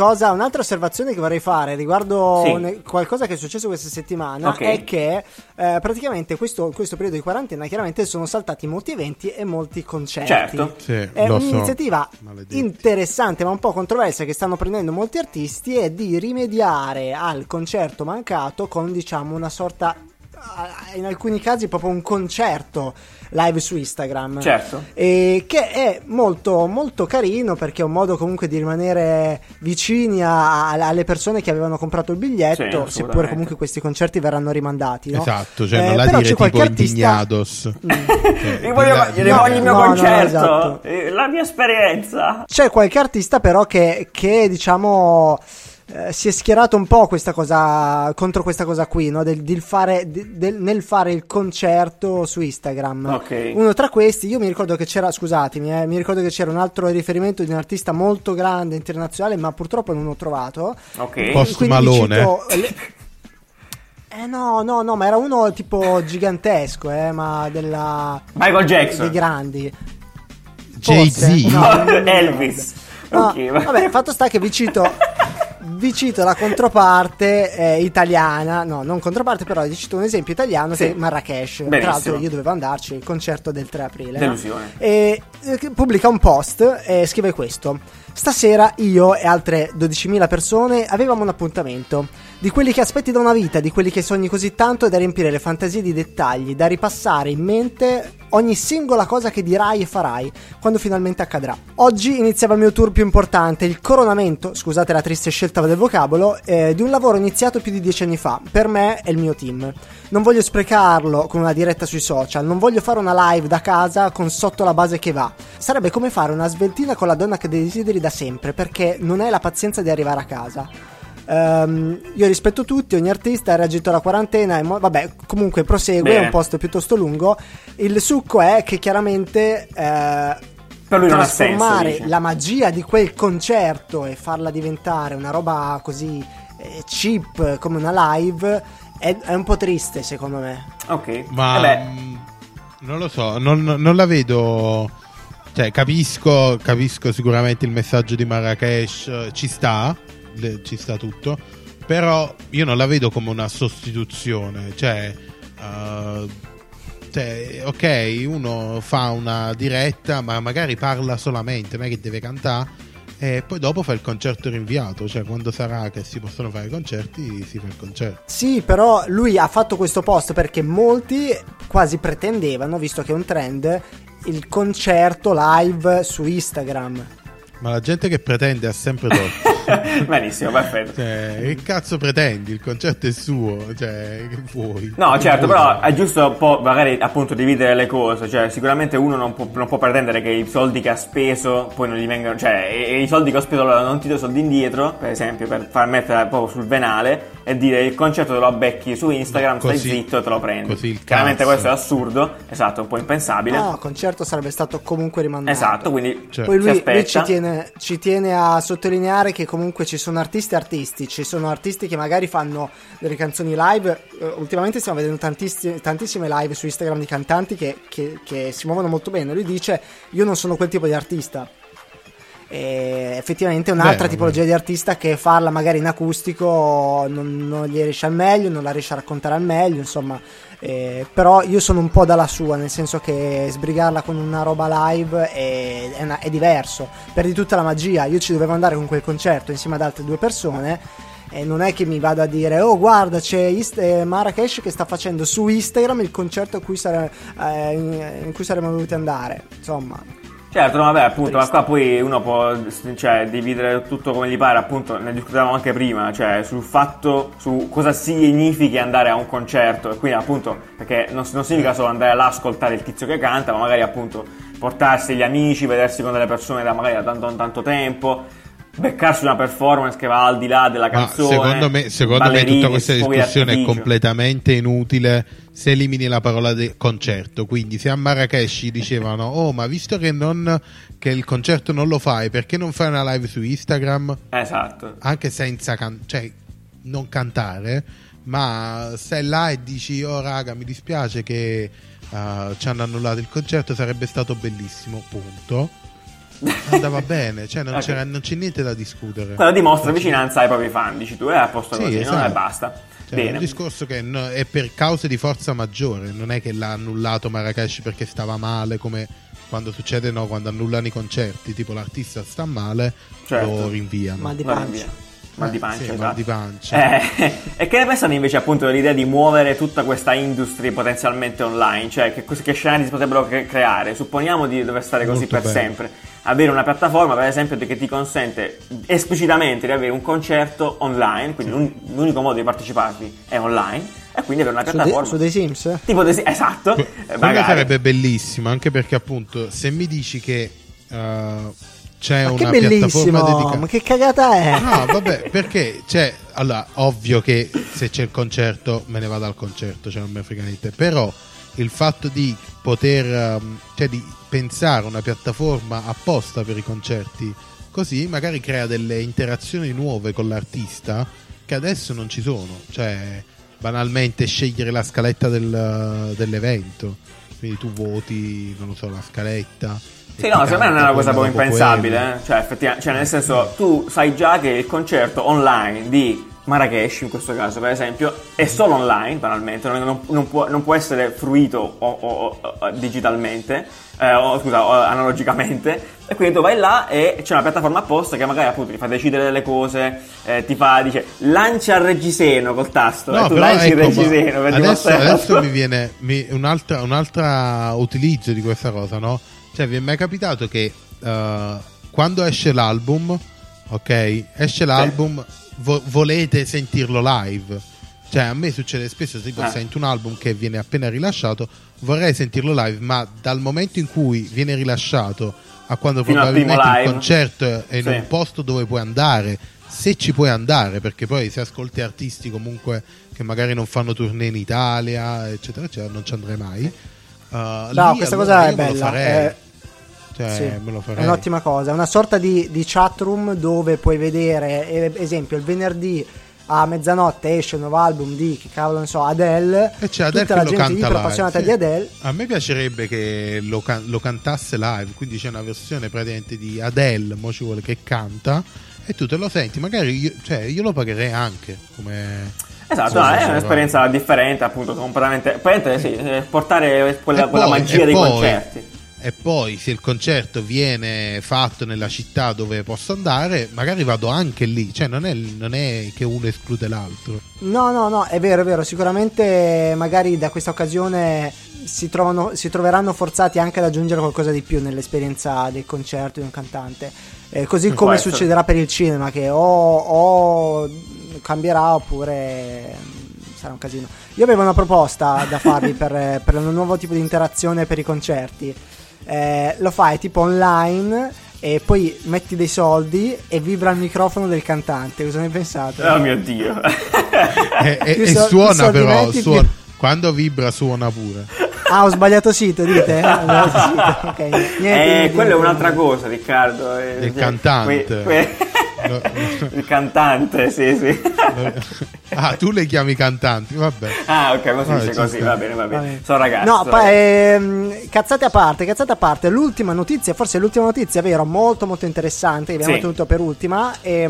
osservazione che vorrei fare riguardo qualcosa che è successo questa settimana è che praticamente questo periodo di quarantena chiaramente sono saltati molti eventi e molti concerti. Certo. Sì, è un'iniziativa interessante ma un po' controversa che stanno prendendo molti artisti, è di rimediare al concerto mancato con, diciamo, una sorta, in alcuni casi proprio un concerto live su Instagram, certo, e che è molto molto carino perché è un modo comunque di rimanere vicini alle persone che avevano comprato il biglietto, sì, seppure comunque questi concerti verranno rimandati, no? Esatto, cioè non la dire tipo indignados voglio il mio concerto, no, esatto, la mia esperienza. C'è qualche artista però che diciamo si è schierato un po' contro questa cosa qui, no? Nel fare il concerto su Instagram. Okay. Uno tra questi, io mi ricordo che c'era, scusatemi, un altro riferimento di un artista molto grande, internazionale, ma purtroppo non ho trovato. Ok. Post Malone. No, ma era uno tipo gigantesco, ma della Michael Jackson. Dei grandi. Jay-Z. No, Elvis. No, okay, vabbè, fatto sta che vi cito la controparte italiana, no, non controparte, però vi cito un esempio italiano, sì, che è Marrakech. Benissimo. Tra l'altro io dovevo andarci, il concerto del 3 aprile. Delusione. No? E pubblica un post e scrive questo: stasera io e altre 12.000 persone avevamo un appuntamento, di quelli che aspetti da una vita, di quelli che sogni così tanto da riempire le fantasie di dettagli, da ripassare in mente ogni singola cosa che dirai e farai quando finalmente accadrà. Oggi iniziava il mio tour più importante, il coronamento, scusate la triste scelta del vocabolo, di un lavoro iniziato più di 10 anni fa, per me e il mio team. Non voglio sprecarlo con una diretta sui social, non voglio fare una live da casa con sotto la base che va. Sarebbe come fare una sveltina con la donna che desideri da sempre, perché non hai la pazienza di arrivare a casa. Io rispetto tutti, ogni artista ha reagito alla quarantena e vabbè, comunque prosegue. Bene. È un post piuttosto lungo. Il succo è che chiaramente per lui non ha senso trasformare la magia di quel concerto e farla diventare una roba così cheap come una live è un po' triste secondo me. Ok, ma non lo so, non la vedo, cioè capisco sicuramente il messaggio di Marrakech, ci sta tutto, però io non la vedo come una sostituzione, cioè ok, uno fa una diretta ma magari parla solamente, non è che deve cantare, e poi dopo fa il concerto rinviato, cioè quando sarà che si possono fare i concerti si fa il concerto. Sì, però lui ha fatto questo post perché molti quasi pretendevano, visto che è un trend, il concerto live su Instagram. Ma la gente che pretende ha sempre torto. Benissimo, perfetto. Cioè, che cazzo pretendi? Il concerto è suo, cioè che vuoi? No, certo, però è giusto un po' magari appunto dividere le cose, cioè sicuramente uno non può pretendere che i soldi che ha speso poi non gli vengano, cioè e i soldi che ho speso allora non ti do soldi indietro, per esempio, per far mettere proprio sul venale e dire il concerto te lo becchi su Instagram, così, stai zitto e te lo prendi. Così chiaramente questo è assurdo, esatto, un po' impensabile. No, il concerto sarebbe stato comunque rimandato. Esatto, quindi cioè, poi lui ci tiene a sottolineare che comunque ci sono artisti che magari fanno delle canzoni live. Ultimamente stiamo vedendo tantissime live su Instagram di cantanti che si muovono molto bene. Lui dice io non sono quel tipo di artista. E effettivamente è un'altra tipologia di artista che farla magari in acustico non gli riesce al meglio, non la riesce a raccontare al meglio, insomma, però io sono un po' dalla sua, nel senso che sbrigarla con una roba live è diverso, perdi tutta la magia. Io ci dovevo andare con quel concerto insieme ad altre due persone e non è che mi vado a dire oh guarda c'è Marrakech che sta facendo su Instagram il concerto in cui saremmo dovuti andare, insomma. Certo, vabbè, appunto, triste. Ma qua poi uno può, cioè, dividere tutto come gli pare, appunto, ne discutevamo anche prima, cioè, sul fatto, su cosa significhi andare a un concerto, e quindi, appunto, perché non significa solo andare là a ascoltare il tizio che canta, ma magari, appunto, portarsi gli amici, vedersi con delle persone da magari da tanto tempo, beccarsi una performance che va al di là della canzone. Ma secondo me tutta questa discussione è completamente inutile se elimini la parola concerto. Quindi se a Marrakech dicevano oh ma visto che il concerto non lo fai, perché non fai una live su Instagram? Esatto. Anche senza cioè non cantare, ma sei là e dici oh raga mi dispiace che ci hanno annullato il concerto, sarebbe stato bellissimo, punto. Andava bene, cioè non, okay. Non c'è niente da discutere. Quello dimostra vicinanza ai propri fan, dici tu, a posto così, sì, esatto. No? E basta. Cioè, bene. È un discorso che è per cause di forza maggiore, non è che l'ha annullato Marrakech perché stava male, come quando succede, no? Quando annullano i concerti, tipo l'artista sta male, certo. Lo rinviano. Ma di pancia. Mal di pancia, sì, esatto. Mal di pancia. E che ne pensano invece appunto dell'idea di muovere tutta questa industria potenzialmente online? Cioè che scenari si potrebbero creare? Supponiamo di dover stare così molto per bello. Sempre. Avere una piattaforma per esempio che ti consente esplicitamente di avere un concerto online, quindi l'unico modo di parteciparvi è online, e quindi avere una piattaforma su The Sims? Tipo The Sims, esatto. Magari sarebbe bellissimo, anche perché appunto se mi dici che... c'è ma una che piattaforma dedicata. Ma che cagata è? No, vabbè, perché c'è, allora, ovvio che se c'è il concerto me ne vado al concerto, cioè non me frega niente, però il fatto di poter, cioè di pensare una piattaforma apposta per i concerti, così magari crea delle interazioni nuove con l'artista che adesso non ci sono, cioè banalmente scegliere la scaletta dell'evento, quindi tu voti, non lo so, la scaletta. Sì, no, secondo me non è una cosa proprio impensabile, eh? Cioè effettivamente, cioè nel senso, tu sai già che il concerto online di Marrakech, in questo caso per esempio, è solo online, banalmente, non può essere fruito o digitalmente, o analogicamente, e quindi tu vai là e c'è una piattaforma apposta che magari appunto ti fa decidere delle cose, ti fa, dice, lancia il reggiseno col tasto, no, tu lanci il reggiseno. Per adesso mi viene un'altra utilizzo di questa cosa, no? Cioè, vi è mai capitato che quando esce l'album, ok? Esce l'album, volete sentirlo live? Cioè, a me succede spesso, tipo, sento un album che viene appena rilasciato, vorrei sentirlo live, ma dal momento in cui viene rilasciato a quando fino probabilmente il concerto è in un posto dove puoi andare, se ci puoi andare, perché poi se ascolti artisti comunque che magari non fanno tournée in Italia, eccetera, eccetera, non ci andrei mai. No, lì, questa allora cosa è bella. cioè, sì, me lo farei. È un'ottima cosa, è una sorta di chat room dove puoi vedere, esempio, il venerdì a mezzanotte esce un nuovo album di, che cavolo non so, Adele, e c'è Adele, tutta la gente lì appassionata, sì, di Adele. A me piacerebbe che lo cantasse live, quindi c'è una versione praticamente di Adele, mo ci vuole che canta, e tu te lo senti, magari io lo pagherei anche come... Esatto, no, è un'esperienza differente, appunto, completamente. Sì, portare quella poi, magia dei concerti. E poi, se il concerto viene fatto nella città dove posso andare, magari vado anche lì. Cioè, non è che uno esclude l'altro. No, è vero. Sicuramente, magari da questa occasione si troveranno forzati anche ad aggiungere qualcosa di più nell'esperienza del concerto di un cantante. Così come succederà per il cinema, che cambierà oppure sarà un casino. Io avevo una proposta da farvi per un nuovo tipo di interazione per i concerti. Lo fai tipo online e poi metti dei soldi e vibra il microfono del cantante. Cosa ne pensate? Oh mio Dio. Suona però, quando vibra suona pure. Ah, ho sbagliato sito, dite? Okay. Niente, quello è un'altra cosa, Riccardo. Il cantante. Il cantante, sì. Ah, tu le chiami cantanti, vabbè. Ah, ok, ma si dice così, va bene. Sono ragazzo. No, cazzate a parte, l'ultima notizia, vero, molto molto interessante, che abbiamo tenuto per ultima, è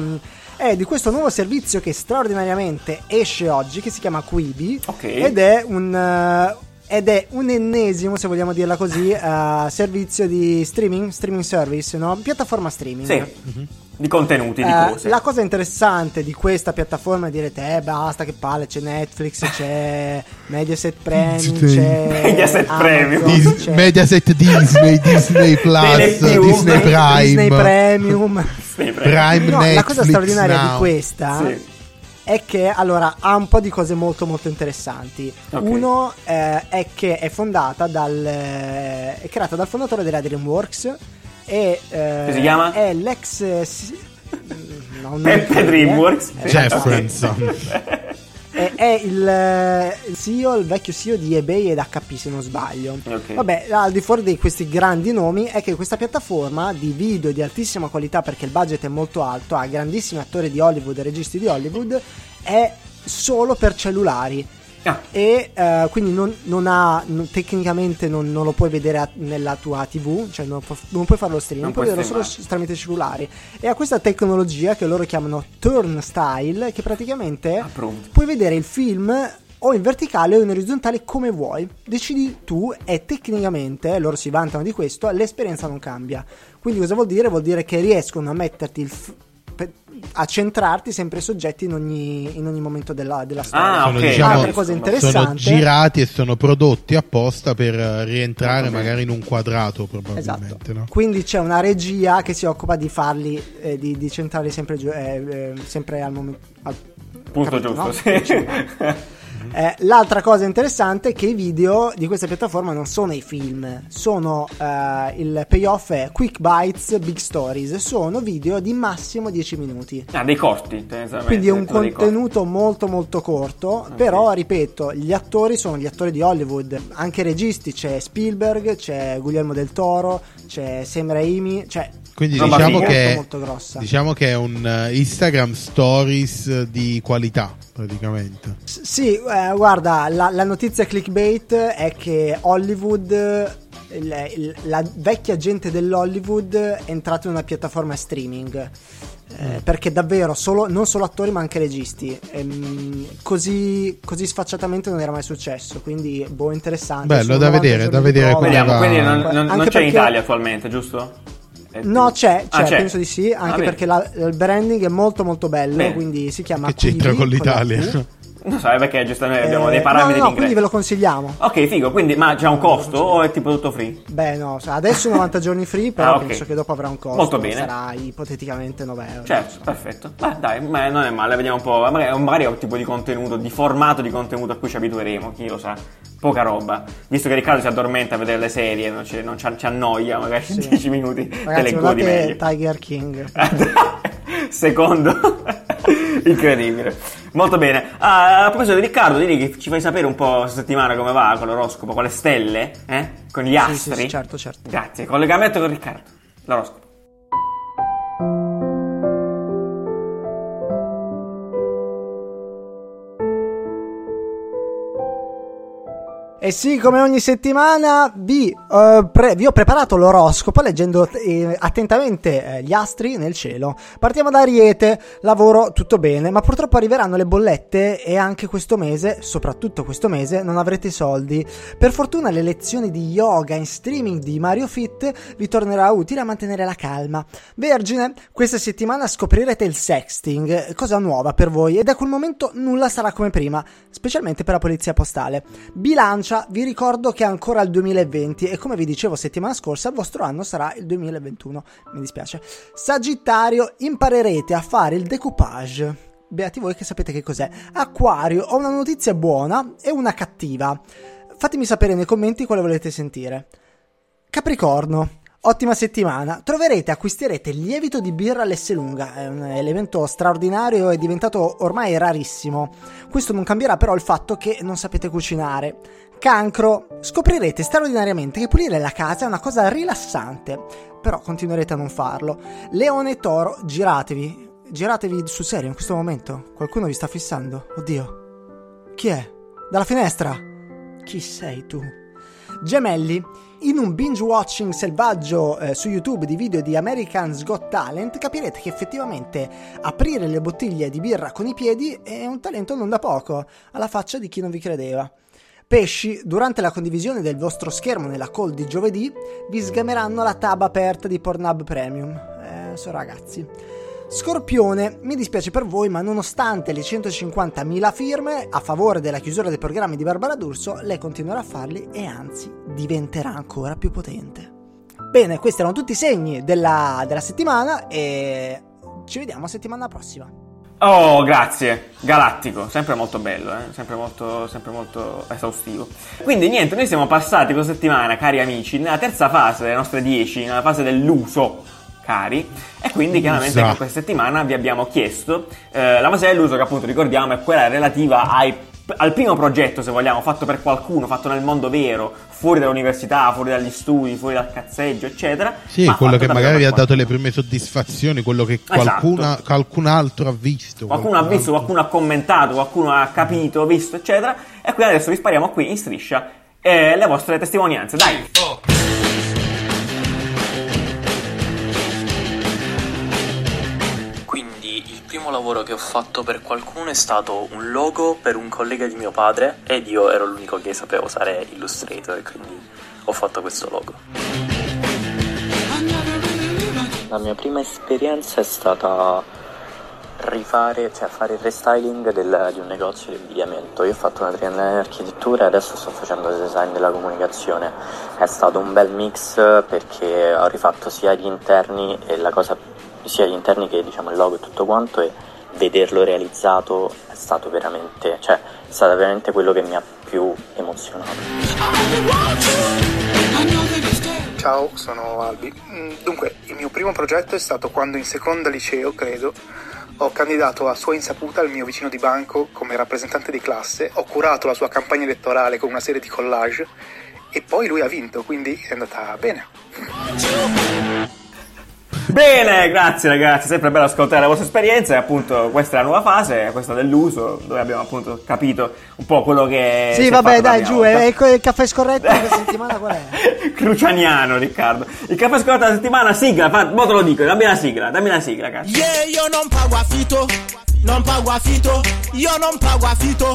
di questo nuovo servizio che straordinariamente esce oggi, che si chiama Quibi, ed è un ennesimo, se vogliamo dirla così, servizio di streaming service, no? Piattaforma streaming. Sì. Mm-hmm. Di contenuti, di cose. La cosa interessante di questa piattaforma è, direte, basta, che palle, c'è Netflix, c'è Mediaset Premium, c'è Mediaset Premium, Mediaset Disney Plus, Disney Prime, Disney Premium, Prime, no, Netflix. La cosa straordinaria di questa è che, allora, ha un po' di cose molto molto interessanti. Uno è che è fondata è creata dal fondatore della DreamWorks, e che si chiama? È l'ex Peppe DreamWorks, Jeff Friendson. È il CEO, il vecchio CEO di eBay ed HP, se non sbaglio. Vabbè, al di fuori di questi grandi nomi, è che questa piattaforma di video di altissima qualità, perché il budget è molto alto, ha grandissimi attori di Hollywood e registi di Hollywood, è solo per cellulari. E quindi tecnicamente non lo puoi vedere nella tua TV, cioè non puoi fare lo streaming, puoi vederlo solo tramite cellulari. E ha questa tecnologia che loro chiamano turnstile, che praticamente puoi vedere il film o in verticale o in orizzontale come vuoi, decidi tu, e tecnicamente loro si vantano di questo, l'esperienza non cambia. Quindi cosa vuol dire? Vuol dire che riescono a metterti a centrarti sempre i soggetti in ogni momento della storia. Cosa interessante, sono girati e sono prodotti apposta per rientrare magari in un quadrato, probabilmente. Esatto. No? Quindi c'è una regia che si occupa di farli di centrarli sempre al momento, al punto giusto, no? Sì. L'altra cosa interessante è che i video di questa piattaforma non sono i film, sono il payoff è Quick Bites, Big Stories, sono video di massimo 10 minuti. Dei corti, quindi è un contenuto molto molto corto, però ripeto, gli attori sono gli attori di Hollywood, anche i registi, c'è Spielberg, c'è Guillermo del Toro, c'è Sam Raimi, cioè quindi diciamo che è un Instagram Stories di qualità, praticamente. Sì, guarda, la notizia clickbait è che Hollywood, la vecchia gente dell'Hollywood è entrata in una piattaforma streaming, perché davvero non solo attori ma anche registi, così sfacciatamente non era mai successo, quindi interessante, bello da vedere quindi non c'è in Italia attualmente, giusto? No, c'è. Penso di sì, anche perché il branding è molto molto bello, quindi si chiama... Che c'entra con l'Italia? Non so, perché giustamente abbiamo dei parametri di ingresso. Quindi ve lo consigliamo. Ok, figo, quindi, ma c'è un costo o è tipo tutto free? Beh, no, adesso 90 giorni free, però penso che dopo avrà un costo. Molto bene. Sarà ipoteticamente 9 euro. Certo, perfetto. Dai, ma non è male, vediamo un po'. Magari è un tipo di contenuto, di formato di contenuto a cui ci abitueremo, chi lo sa. Poca roba, visto che Riccardo si addormenta a vedere le serie, non ci annoia magari 10 minuti. Ragazzi, te le godi meglio. Tiger King. Secondo Incredibile. Molto bene. A proposito di Riccardo, direi che ci fai sapere un po' questa settimana come va con l'oroscopo, con le stelle, eh? Con gli astri. Sì, certo. Grazie. Collegamento con Riccardo. L'oroscopo. E sì, come ogni settimana vi ho preparato l'oroscopo leggendo attentamente gli astri nel cielo. Partiamo da Ariete, lavoro tutto bene, ma purtroppo arriveranno le bollette e anche questo mese, soprattutto questo mese, non avrete soldi. Per fortuna le lezioni di yoga in streaming di Mario Fit vi tornerà utile a mantenere la calma. Vergine, questa settimana scoprirete il sexting, cosa nuova per voi, e da quel momento nulla sarà come prima, specialmente per la polizia postale. Bilancia, vi ricordo che è ancora il 2020 e, come vi dicevo settimana scorsa, il vostro anno sarà il 2021, mi dispiace. Sagittario, imparerete a fare il decoupage, beati voi che sapete che cos'è. Acquario, ho una notizia buona e una cattiva, fatemi sapere nei commenti quale volete sentire. Capricorno, ottima settimana, acquisterete lievito di birra all'Esselunga, è un elemento straordinario e diventato ormai rarissimo. Questo non cambierà però il fatto che non sapete cucinare. Cancro, scoprirete straordinariamente che pulire la casa è una cosa rilassante, però continuerete a non farlo. Leone e Toro, giratevi sul serio in questo momento, qualcuno vi sta fissando, oddio, chi è? Dalla finestra? Chi sei tu? Gemelli, in un binge watching selvaggio su YouTube di video di American's Got Talent capirete che effettivamente aprire le bottiglie di birra con i piedi è un talento non da poco, alla faccia di chi non vi credeva. Pesci, durante la condivisione del vostro schermo nella call di giovedì vi sgameranno la tab aperta di Pornhub Premium, so ragazzi. Scorpione, mi dispiace per voi, ma nonostante le 150.000 firme a favore della chiusura dei programmi di Barbara D'Urso, lei continuerà a farli e anzi diventerà ancora più potente. Bene, questi erano tutti i segni della settimana e ci vediamo settimana prossima. Oh, grazie, galattico, sempre molto bello, sempre molto esaustivo. Quindi niente, noi siamo passati questa settimana, cari amici, nella terza fase delle nostre 10, nella fase dell'uso. Cari, e quindi chiaramente anche questa settimana vi abbiamo chiesto la fase dell'uso, che appunto ricordiamo è quella relativa al primo progetto, se vogliamo, fatto per qualcuno, fatto nel mondo vero, fuori dall'università, fuori dagli studi, fuori dal cazzeggio, eccetera. Sì, quello che magari vi ha dato le prime soddisfazioni, quello che qualcun altro ha visto, qualcuno ha commentato, qualcuno ha capito, visto, eccetera. E quindi adesso vi spariamo qui in striscia le vostre testimonianze, dai! Il primo lavoro che ho fatto per qualcuno è stato un logo per un collega di mio padre ed io ero l'unico che sapeva usare Illustrator e quindi ho fatto questo logo. La mia prima esperienza è stata fare il restyling di un negozio di abbigliamento. Io ho fatto una triennale in architettura e adesso sto facendo il design della comunicazione. È stato un bel mix perché ho rifatto sia gli interni e la cosa sia gli interni che diciamo il logo e tutto quanto, e vederlo realizzato è stato veramente, è stato veramente quello che mi ha più emozionato. Ciao, sono Albi. Dunque, il mio primo progetto è stato quando in seconda liceo, credo, ho candidato a sua insaputa il mio vicino di banco come rappresentante di classe, ho curato la sua campagna elettorale con una serie di collage e poi lui ha vinto, quindi è andata bene. Bene, grazie ragazzi, sempre bello ascoltare la vostra esperienza. E appunto questa è la nuova fase, questa dell'uso, dove abbiamo appunto capito un po' quello che... Sì, vabbè, dai, giù, è il caffè scorretto questa settimana qual è? Crucianiano, Riccardo. Il caffè scorretto della settimana, sigla, mo te lo dico, dammi una sigla, cazzo. Yeah, io non pago affitto. Non pago affitto.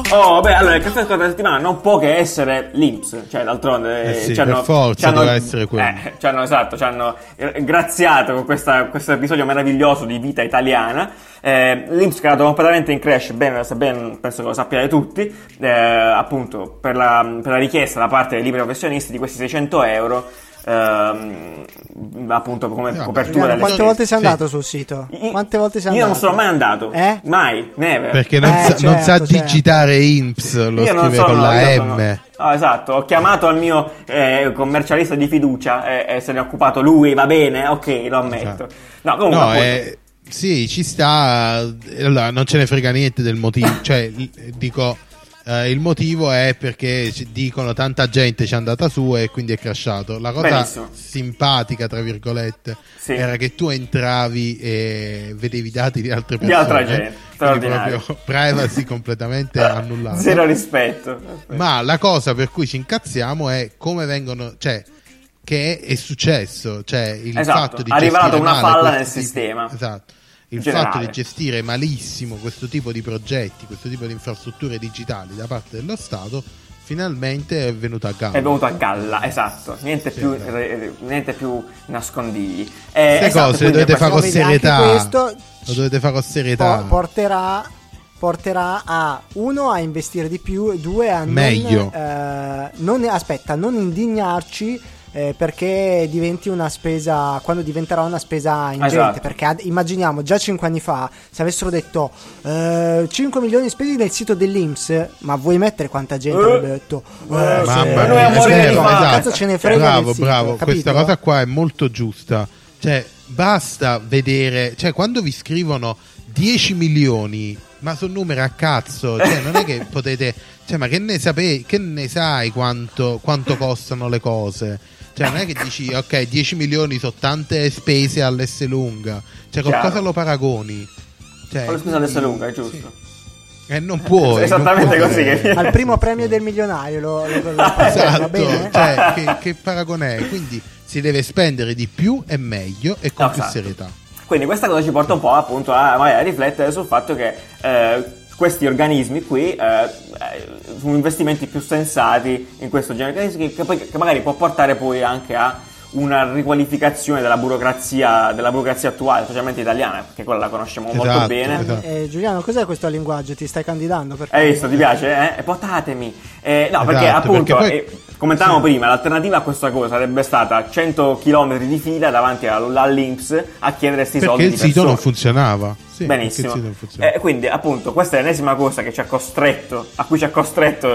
Oh, beh, allora il caffè scorretto della settimana non può che essere l'INPS, d'altronde sì, per forza deve essere quello. Ci hanno graziato con questo episodio meraviglioso di vita italiana. L'INPS che è andato completamente in crash, ben penso che lo sappiate tutti, appunto per la richiesta da parte dei liberi professionisti di questi 600 euro, appunto come copertura delle... Quante volte sei andato sul sito? Quante volte sei andato? Io non sono mai andato, mai, never, perché non sa digitare INPS, lo scrive con la M. No, esatto, ho chiamato al mio commercialista di fiducia e se ne è occupato lui, va bene, ok, lo ammetto. No, comunque Sì, ci sta. Allora, non ce ne frega niente del motivo. Cioè, dico, il motivo è perché dicono tanta gente c'è andata su e quindi è crashato. La cosa benissimo. Simpatica, tra virgolette, sì, era che tu entravi e vedevi i dati di altre persone. Di altra gente, proprio privacy completamente annullata. Zero rispetto. Ma la cosa per cui ci incazziamo è come vengono... cioè, che è successo, cioè il fatto di arrivato una falla nel sistema. Esatto. Il generale. Fatto di gestire malissimo questo tipo di progetti, questo tipo di infrastrutture digitali da parte dello Stato, finalmente è venuto a galla. È venuto a galla, esatto. Niente, sì, più, niente più nascondigli. Queste esatto, cose le dovete fare con serietà. Questo lo dovete fare con serietà. Porterà a uno a investire di più, e due a meglio. Non indignarci. Perché diventi una spesa, quando diventerà una spesa ingente, esatto. Perché immaginiamo già 5 anni fa se avessero detto 5 milioni spesi nel sito dell'INPS, ma vuoi mettere quanta gente avrebbe detto mamma mia, vero, ma esatto. Cazzo ce ne frega, bravo, sito, bravo, capito? Questa cosa qua è molto giusta, cioè basta vedere, cioè quando vi scrivono 10 milioni, ma sono numeri a cazzo, cioè non è che potete, cioè ma che ne sai quanto costano le cose? Cioè non è che dici ok 10 milioni sono tante spese all'Esselunga, cioè qualcosa chiaro. Lo paragoni, cioè, scusa, all'Esselunga è giusto, sì. E non puoi esattamente non puoi. Così che al primo premio del milionario lo esatto, va bene? Cioè, che paragone è? Quindi si deve spendere di più e meglio e con più esatto. serietà. Quindi questa cosa ci porta un po' appunto a riflettere sul fatto che questi organismi qui sono investimenti più sensati in questo genere che magari può portare poi anche a una riqualificazione della burocrazia attuale, specialmente italiana, perché quella la conosciamo esatto, molto bene. Esatto. Giuliano, cos'è questo linguaggio? Ti stai candidando? Perché... Hai visto, ti piace? Votatemi! No, esatto, perché appunto, perché poi... commentavamo sì. prima, l'alternativa a questa cosa sarebbe stata 100 km di fila davanti all'INPS a chiedere questi soldi. Perché il sito non funzionava. Sì, benissimo. Quindi appunto questa è l'ennesima cosa che ci ha costretto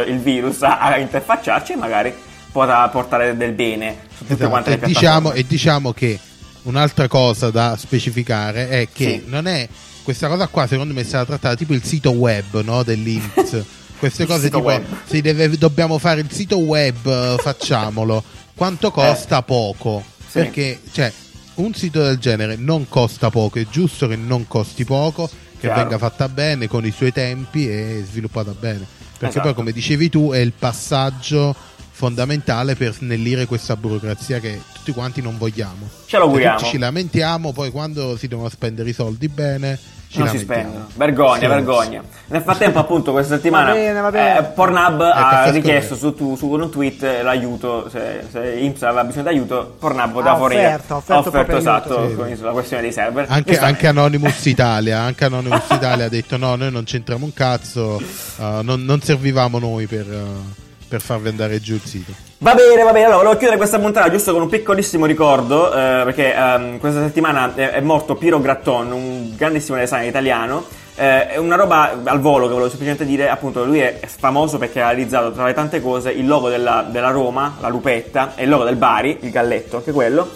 il virus a interfacciarci e magari potrà portare del bene su tutte esatto. quante le piattaforme. E diciamo che un'altra cosa da specificare è che sì. non è questa cosa qua, secondo me, è stata trattata tipo il sito web, no, dell'INPS. Queste cose tipo se dobbiamo fare il sito web, facciamolo. Quanto costa? Poco. Sì. Perché cioè un sito del genere non costa poco, è giusto che non costi poco, che chiaro. Venga fatta bene con i suoi tempi e sviluppata bene. Perché esatto. poi come dicevi tu è il passaggio fondamentale per snellire questa burocrazia che tutti quanti non vogliamo. Ce l'auguriamo. Tutti ci lamentiamo, poi quando si devono spendere i soldi bene ci non si spendono. Vergogna, sì, vergogna. Nel frattempo appunto questa settimana va bene. Pornhub ha richiesto su un tweet l'aiuto, se INPS aveva bisogno d'aiuto, Pornhub poteva offerto esatto sì. con la questione dei server. Anche Anonymous Italia ha detto no, noi non c'entriamo un cazzo, non servivamo noi per farvi andare giù il sito. Va bene, allora volevo chiudere questa puntata giusto con un piccolissimo ricordo, perché questa settimana è morto Piero Gratton, un grandissimo designer italiano, è una roba al volo che volevo semplicemente dire, appunto lui è famoso perché ha realizzato tra le tante cose il logo della Roma, la Lupetta, e il logo del Bari, il Galletto, anche quello,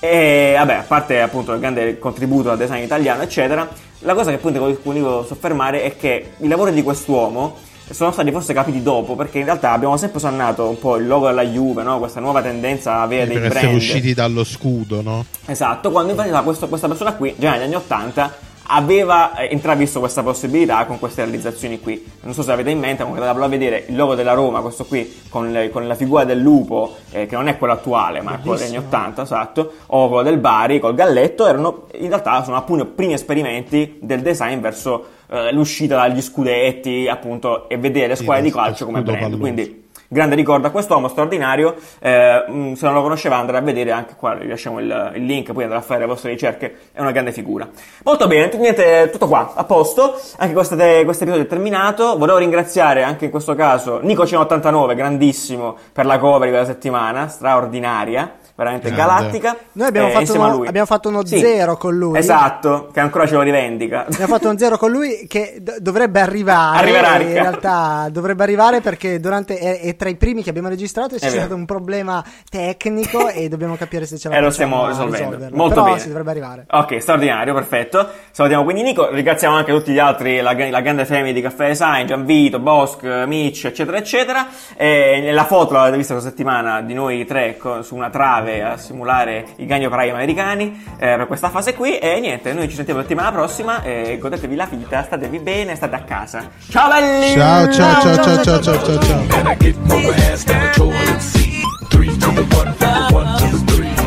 e vabbè, a parte appunto il grande contributo al design italiano, eccetera, la cosa che appunto volevo soffermare è che i lavori di quest'uomo sono stati forse capiti dopo, perché in realtà abbiamo sempre sannato un po' il logo della Juve, no? Questa nuova tendenza a avere dei brand, essere usciti dallo scudo, no? Esatto, quando invece questa persona qui già negli anni 80 aveva intravisto questa possibilità con queste realizzazioni qui. Non so se avete in mente, comunque andavo a vedere il logo della Roma, questo qui con la figura del lupo, che non è quello attuale ma bellissimo. Quello degli anni 80, esatto, o quello del Bari col Galletto, erano in realtà sono appunto i primi esperimenti del design verso l'uscita dagli scudetti, appunto, e vedere le squadre di calcio come brand pallone. Quindi grande ricordo a quest'uomo straordinario, se non lo conosceva andrà a vedere, anche qua vi lasciamo il link, poi andrà a fare le vostre ricerche, è una grande figura. Molto bene, niente, tutto qua, a posto, anche questo episodio è terminato. Volevo ringraziare anche in questo caso Nico 189, grandissimo, per la cover di quella settimana, straordinaria, veramente galattica. Noi abbiamo fatto uno zero con lui. Esatto, che ancora ce lo rivendica. Abbiamo fatto uno zero con lui che dovrebbe arrivare. In realtà dovrebbe arrivare perché durante è tra i primi che abbiamo registrato e c'è stato un problema tecnico e dobbiamo capire se ce la possiamo risolvere. Molto però bene. Si dovrebbe arrivare. Ok, straordinario, perfetto. Salutiamo quindi Nico, ringraziamo anche tutti gli altri, la grande family di Caffè Design, Gianvito, Bosch, Mitch, eccetera, eccetera. La foto l'avete vista questa settimana di noi tre su una trave a simulare i gagni operai americani per questa fase qui. E niente, noi ci sentiamo la settimana prossima. Godetevi la vita, statevi bene, state a casa. Ciao belli! Ciao.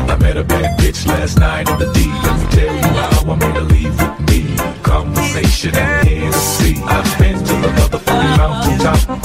I met a bad bitch last night at the D. Let me tell you how I made her leave with me. Conversation and Hennessy. I've been to the motherfucking mountaintop.